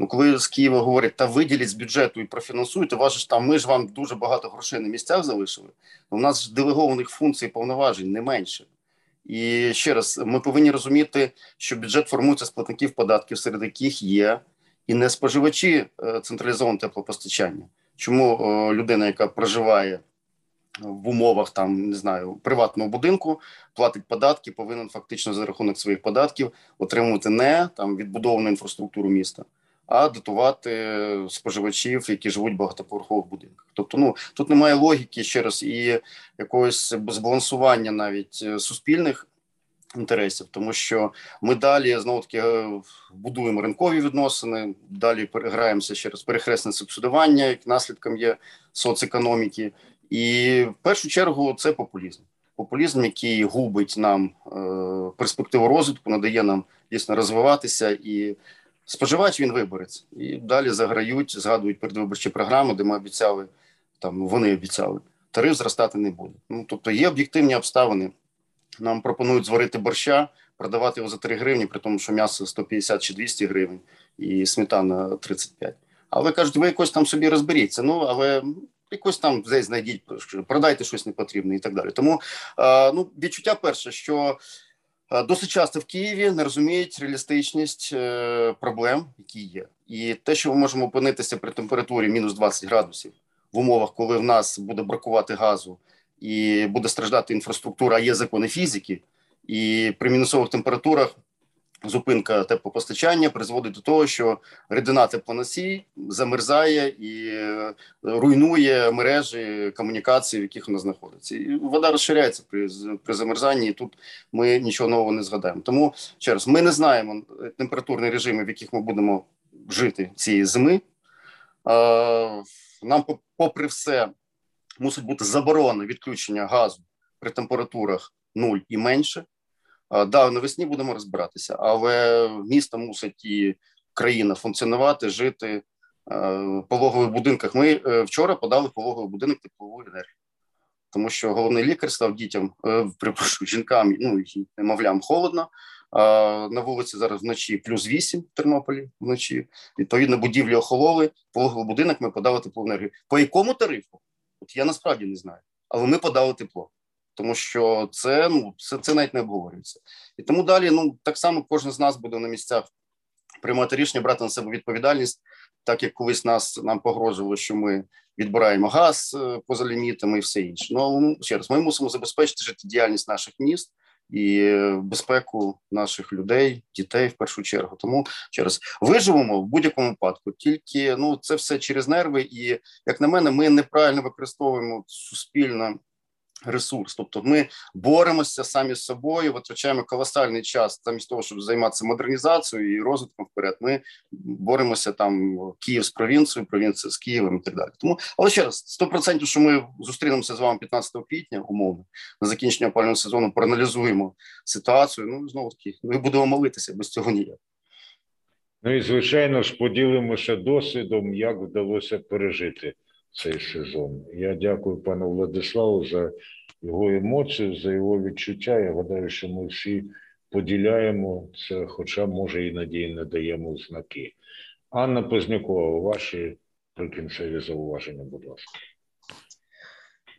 Ну, коли з Києва говорять, та виділіть з бюджету і профінансуйте, ваше ж там, ми ж вам дуже багато грошей на місцях залишили, у нас ж делегованих функцій і повноважень не менше. І ще раз, ми повинні розуміти, що бюджет формується з платників податків, серед яких є і не споживачі централізованого теплопостачання. Чому людина, яка проживає в умовах там, не знаю, приватного будинку, платить податки, повинен фактично за рахунок своїх податків отримувати не там відбудовану інфраструктуру міста, а дотувати споживачів, які живуть в багатоповерхових будинках. Тобто, ну, тут немає логіки, ще раз, і якогось збалансування навіть суспільних інтересів, тому що ми далі, знову-таки, будуємо ринкові відносини, далі переграємося через перехресне субсидування, як наслідком є соцекономіки. І в першу чергу це популізм. Популізм, який губить нам е, перспективу розвитку, надає нам дійсно розвиватися, і споживач він виборець. І далі заграють, згадують передвиборчі програми, де ми обіцяли, там вони обіцяли, тариф зростати не буде. Ну, тобто є об'єктивні обставини. Нам пропонують зварити борща, продавати його за три гривні, при тому, що м'ясо сто п'ятдесят чи двісті гривень і сметана тридцять п'ять. Але кажуть, ви якось там собі розберіться. Ну, але якось там десь знайдіть, продайте щось непотрібне і так далі. Тому ну, відчуття перше, що досить часто в Києві не розуміють реалістичність проблем, які є. І те, що ми можемо опинитися при температурі мінус двадцять градусів в умовах, коли в нас буде бракувати газу, і буде страждати інфраструктура, а є закони фізики, і при мінусових температурах зупинка теплопостачання призводить до того, що рідина теплоносій замерзає і руйнує мережі комунікацій, в яких вона знаходиться. І вода розширяється при, при замерзанні, і тут ми нічого нового не згадаємо. Тому, ще раз, ми не знаємо температурні режими, в яких ми будемо жити цієї зими. Нам, попри все, мусить бути заборона відключення газу при температурах нуль і менше. Да, навесні будемо розбиратися, але місто мусить і країна функціонувати, жити в пологових будинках. Ми вчора подали пологовий будинок теплової енергії, тому що головний лікар став дітям, припишу, жінкам, ну, немовлям холодно. На вулиці зараз вночі плюс вісім в Тернополі вночі. Відповідно, будівлі охололи, пологовий будинок ми подали теплову енергію. По якому тарифу? От я насправді не знаю, але ми подали тепло, тому що це, ну, це, це навіть не обговорюється. І тому далі, ну, так само кожен з нас буде на місцях приймати рішення, брати на себе відповідальність, так як колись нас, нам погрожувало, що ми відбираємо газ поза лімітами і все інше. Ну, ще раз, ми мусимо забезпечити життєдіяльність наших міст і безпеку наших людей, дітей в першу чергу. Тому, ще раз, виживемо в будь-якому випадку, тільки ну, це все через нерви, і, як на мене, ми неправильно використовуємо суспільно ресурс. Тобто ми боремося самі з собою, витрачаємо колосальний час, замість того, щоб займатися модернізацією і розвитком вперед, ми боремося там Київ з провінцією, провінція з Києвом і так далі. Тому, але ще раз, сто відсотків, що ми зустрінемося з вами п'ятнадцятого квітня, умовно, на закінчення опалювального сезону, проаналізуємо ситуацію, ну, знову-таки, ми будемо молитися, без цього ніяк. Ну і, звичайно ж, поділимося досвідом, як вдалося пережити цей сезон. Я дякую пану Владиславу за його емоцію, за його відчуття. Я гадаю, що ми всі поділяємо це, хоча, може, іноді і не даємо знаки. Ганна Познякова, ваші прикінцеві зауваження, будь ласка.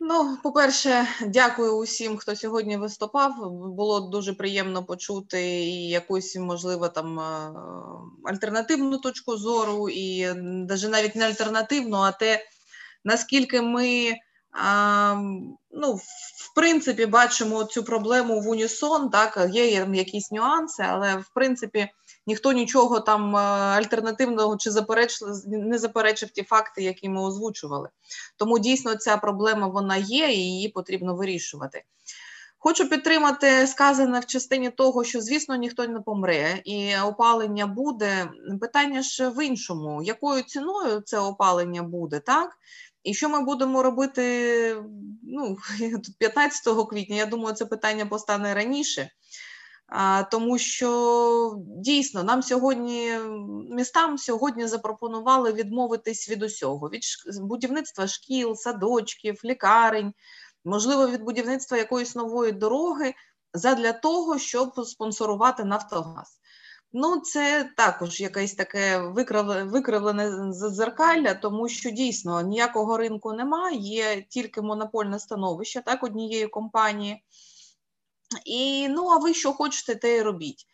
Ну, по-перше, дякую усім, хто сьогодні виступав. Було дуже приємно почути і якусь, можливо, там альтернативну точку зору, і навіть не альтернативну, а те, наскільки ми, а, ну, в принципі, бачимо цю проблему в унісон, так, є якісь нюанси, але, в принципі, ніхто нічого там альтернативного чи запереч... не заперечив ті факти, які ми озвучували. Тому, дійсно, ця проблема, вона є, і її потрібно вирішувати. Хочу підтримати сказане в частині того, що, звісно, ніхто не помре, і опалення буде. Питання ж в іншому, якою ціною це опалення буде, так? І що ми будемо робити, ну, п'ятнадцятого квітня, я думаю, це питання постане раніше, а, тому що дійсно нам сьогодні, містам сьогодні запропонували відмовитись від усього, від будівництва шкіл, садочків, лікарень, можливо, від будівництва якоїсь нової дороги задля того, щоб спонсорувати «Нафтогаз». Ну, це також якесь таке викривлене задзеркалля, тому що дійсно ніякого ринку немає, є тільки монопольне становище, так, однієї компанії. І, ну, а ви що хочете, те й робіть.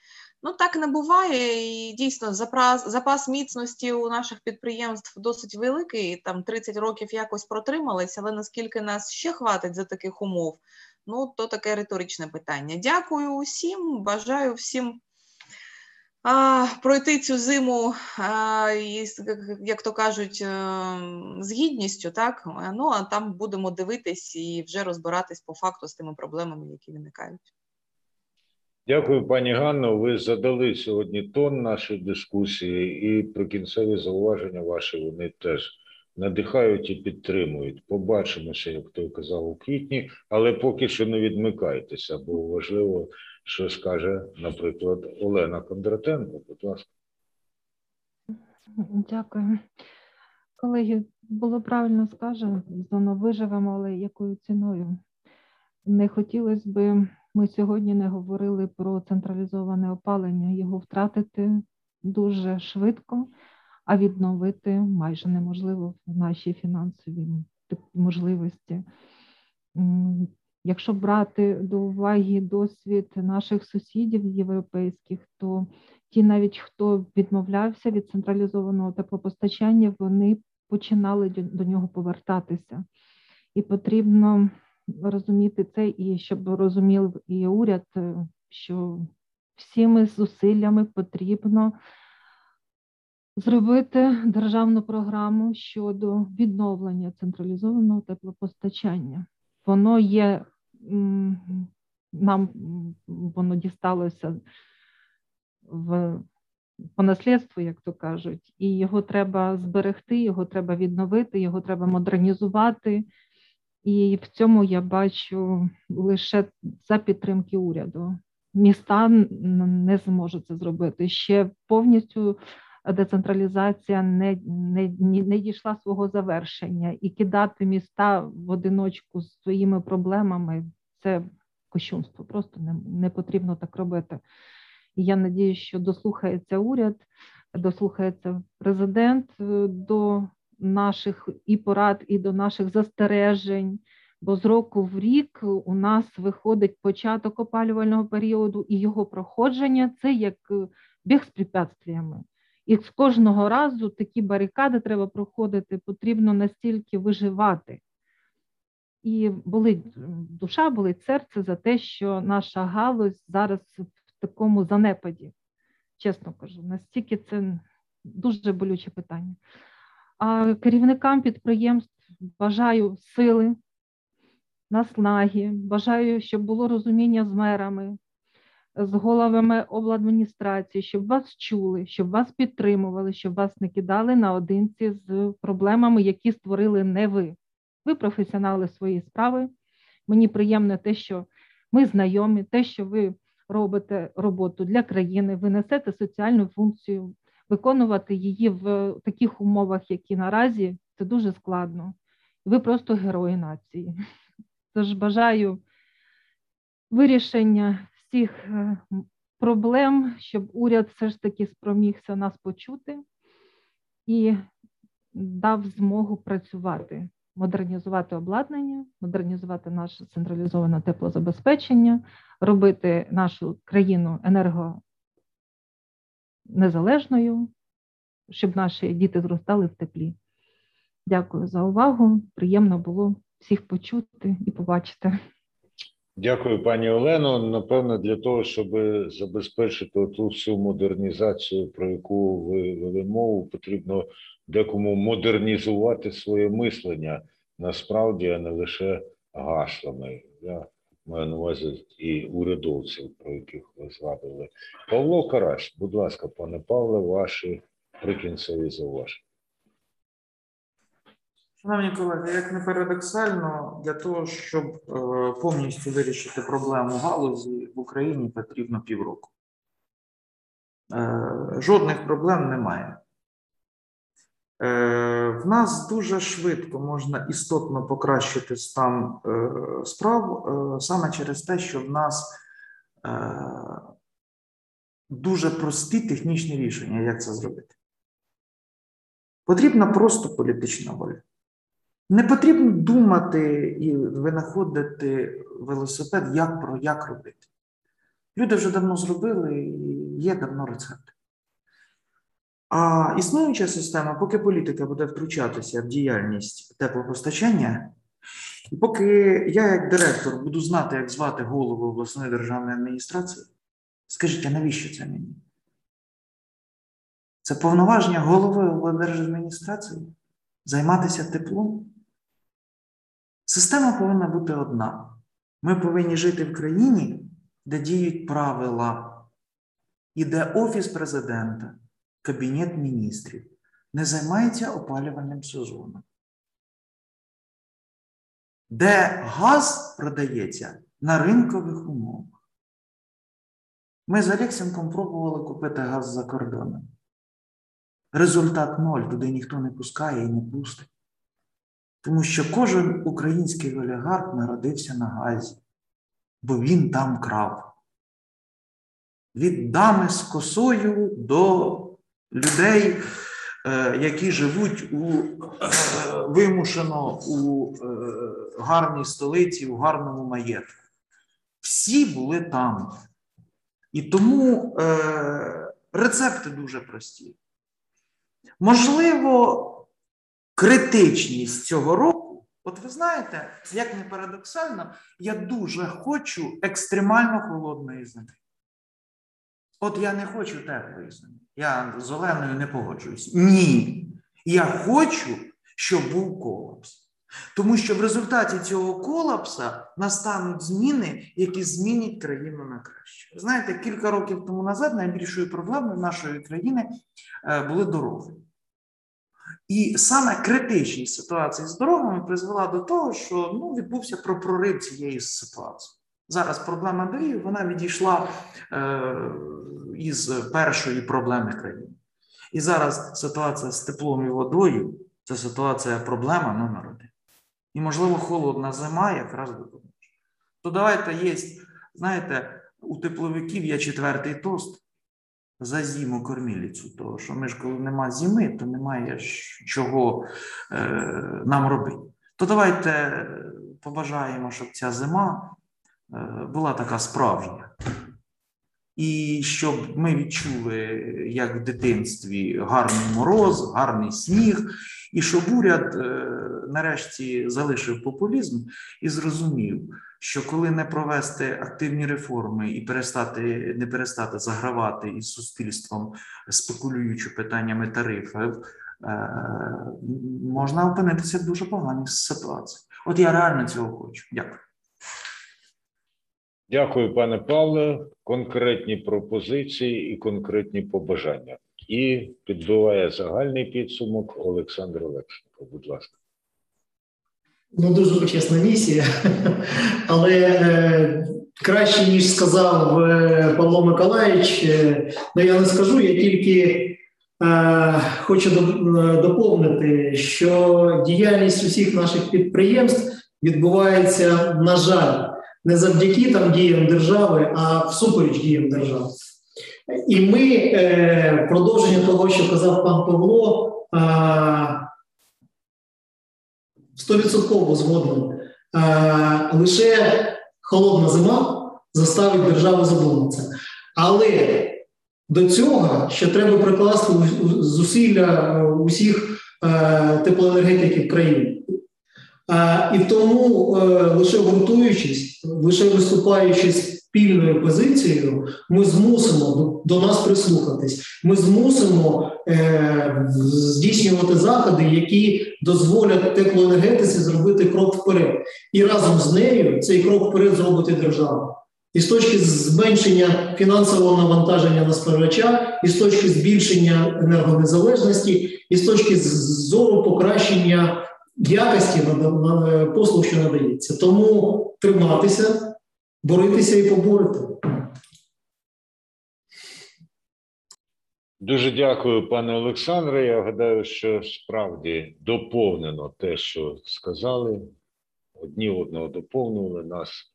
Ну, так не буває, і дійсно запас, запас міцності у наших підприємств досить великий, там тридцять років якось протримались, але наскільки нас ще хватить за таких умов, ну, то таке риторичне питання. Дякую усім, бажаю всім а, пройти цю зиму, а, і, як то кажуть, а, з гідністю, так? Ну, а там будемо дивитись і вже розбиратись по факту з тими проблемами, які виникають. Дякую, пані Ганно. Ви задали сьогодні тон нашої дискусії, і прикінцеві зауваження ваші, вони теж надихають і підтримують. Побачимося, як той казав, у квітні, але поки що не відмикайтеся, бо важливо, що скаже, наприклад, Олена Кондратенко. Будь ласка. Дякую. Колеги, було правильно сказано, виживемо, але якою ціною? Не хотілося би, ми сьогодні не говорили про централізоване опалення, його втратити дуже швидко, а відновити майже неможливо в нашій фінансовій можливості. Якщо брати до уваги досвід наших сусідів європейських, то ті навіть, хто відмовлявся від централізованого теплопостачання, вони починали до нього повертатися. І потрібно розуміти це, і щоб розумів і уряд, що всіми зусиллями потрібно зробити державну програму щодо відновлення централізованого теплопостачання. Воно є, нам воно дісталося в, по наслідству, як то кажуть, і його треба зберегти, його треба відновити, його треба модернізувати. І в цьому я бачу лише за підтримки уряду. Міста не зможуть це зробити. Ще повністю децентралізація не, не, не дійшла свого завершення. І кидати міста в одиночку з своїми проблемами – це кощунство. Просто не, не потрібно так робити. І я надіюся, що дослухається уряд, дослухається президент до наших і порад, і до наших застережень, бо з року в рік у нас виходить початок опалювального періоду, і його проходження – це як біг з препятствиями. І з кожного разу такі барикади треба проходити, потрібно настільки виживати. І болить душа, болить серце за те, що наша галузь зараз в такому занепаді. Чесно кажу, настільки це дуже болюче питання. А керівникам підприємств бажаю сили, наснаги, бажаю, щоб було розуміння з мерами, з головами обладміністрації, щоб вас чули, щоб вас підтримували, щоб вас не кидали наодинці з проблемами, які створили не ви. Ви професіонали своєї справи. Мені приємно те, що ми знайомі, те, що ви робите роботу для країни, ви несете соціальну функцію. Виконувати її в таких умовах, які наразі, це дуже складно. Ви просто герої нації. Тож бажаю вирішення всіх проблем, щоб уряд все ж таки спромігся нас почути і дав змогу працювати, модернізувати обладнання, модернізувати наше централізоване теплозабезпечення, робити нашу країну енерго незалежною, щоб наші діти зростали в теплі. Дякую за увагу. Приємно було всіх почути і побачити. Дякую, пані Олено. Напевно, для того, щоб забезпечити ту всю модернізацію, про яку ви вели мову, потрібно декому модернізувати своє мислення насправді, а не лише гаслами. Я маю на увазі і урядовців, про яких ви згадували. Павло Карась, будь ласка, пане Павле, ваші прикінцеві зауваження. Шановні колеги, як не парадоксально, для того, щоб е, повністю вирішити проблему галузі, в Україні потрібно півроку. Е, жодних проблем немає. В нас дуже швидко можна істотно покращити стан справ саме через те, що в нас дуже прості технічні рішення, як це зробити. Потрібна просто політична воля. Не потрібно думати і винаходити велосипед, як про як робити. Люди вже давно зробили і є давно рецепти. А існуюча система, поки політика буде втручатися в діяльність теплопостачання, і поки я як директор буду знати, як звати голову обласної державної адміністрації, скажіть, а навіщо це мені? Це повноваження голови облдержадміністрації займатися теплом. Система повинна бути одна. Ми повинні жити в країні, де діють правила, і де Офіс Президента, Кабінет Міністрів не займається опалюванням сезону. Де газ продається на ринкових умовах. Ми з Олексенком пробували купити газ за кордоном. Результат ноль, туди ніхто не пускає і не пустить. Тому що кожен український олігарх народився на газі, бо він там крав. Від дами з косою до людей, які живуть у, вимушено у гарній столиці, у гарному маєтку. Всі були там. І тому е, рецепти дуже прості. Можливо, критичність цього року, от ви знаєте, як не парадоксально, я дуже хочу екстремально холодної зими. От я не хочу теплої зими. Я з Оленою не погоджуюсь. Ні. Я хочу, щоб був колапс. Тому що в результаті цього колапса настануть зміни, які змінять країну на краще. Знаєте, кілька років тому назад найбільшою проблемою нашої країни були дороги. І саме критичність ситуації з дорогами призвела до того, що ну, відбувся про прорив цієї ситуації. Зараз проблема доріг, вона відійшла е, із першої проблеми країни. І зараз ситуація з теплом і водою – це ситуація проблема номер один. І, можливо, холодна зима якраз допоможе. То давайте є, знаєте, у тепловиків є четвертий тост за зиму кормілицю. Тому що ми ж, коли нема зими, то немає чого е, нам робити. То давайте побажаємо, щоб ця зима була така справжня. І щоб ми відчули, як в дитинстві, гарний мороз, гарний сніг, і щоб уряд нарешті залишив популізм і зрозумів, що коли не провести активні реформи і перестати, не перестати загравати із суспільством, спекулюючи питаннями тарифів, можна опинитися в дуже поганій ситуації. От я реально цього хочу. Дякую. Дякую, пане Павле. Конкретні пропозиції і конкретні побажання. І підбиває загальний підсумок Олександр Олександров. Будь ласка. Ну, дуже почесна місія. Але е, краще, ніж сказав е, Павло Миколаївич, е, ну, я не скажу, я тільки е, хочу доповнити, що діяльність усіх наших підприємств відбувається, на жаль, не завдяки там діям держави, а всупереч діям держави. І ми, е, продовження того, що казав пан Павло, сто відсотків згодом. Е, лише холодна зима заставить державу задуматися. Але до цього ще треба прикласти зусилля усіх е, теплоенергетиків країни. А, і тому, е, лише гуртуючись, лише виступаючи спільною позицією, ми змусимо до, до нас прислухатись. Ми змусимо е, здійснювати заходи, які дозволять теплоенергетиці зробити крок вперед. І разом з нею цей крок вперед зробити держава. І з точки зменшення фінансового навантаження на споживача, і з точки збільшення енергонезалежності, і з точки зору покращення якості послуг, що надається. Тому триматися, боротися і поборити. Дуже дякую, пане Олександре. Я гадаю, що справді доповнено те, що сказали. Одні одного доповнили. Нас,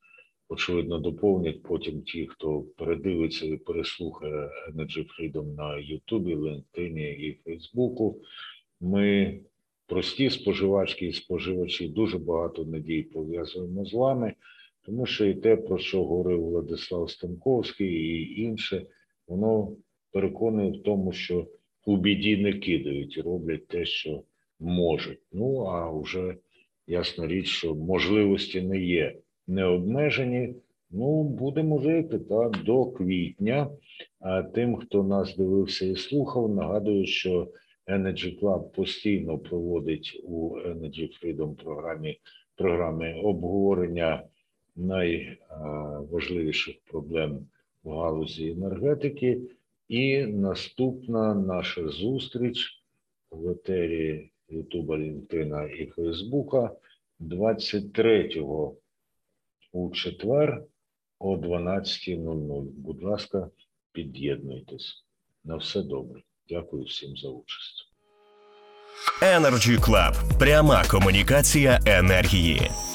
очевидно, доповнять потім ті, хто передивиться і переслухає Energy Freedom на Ютубі, LinkedIn і Фейсбуку. Ми... Прості споживачки і споживачі дуже багато надій пов'язуємо з вами, тому що і те, про що говорив Владислав Стемковський і інше, воно переконує в тому, що у біді не кидають і роблять те, що можуть. Ну, а вже ясна річ, що можливості не є необмежені, Ну, будемо жити, так, до квітня. А тим, хто нас дивився і слухав, нагадую, що Energy Club постійно проводить у Energy Freedom програмі програми обговорення найважливіших проблем в галузі енергетики. І наступна наша зустріч в етері Ютуба, Лінктина і Фейсбука двадцять третього у четвер о дванадцятій нуль нуль. Будь ласка, під'єднуйтесь. На все добре. Дякую всім за участь. Energy Club. Пряма комунікація енергії.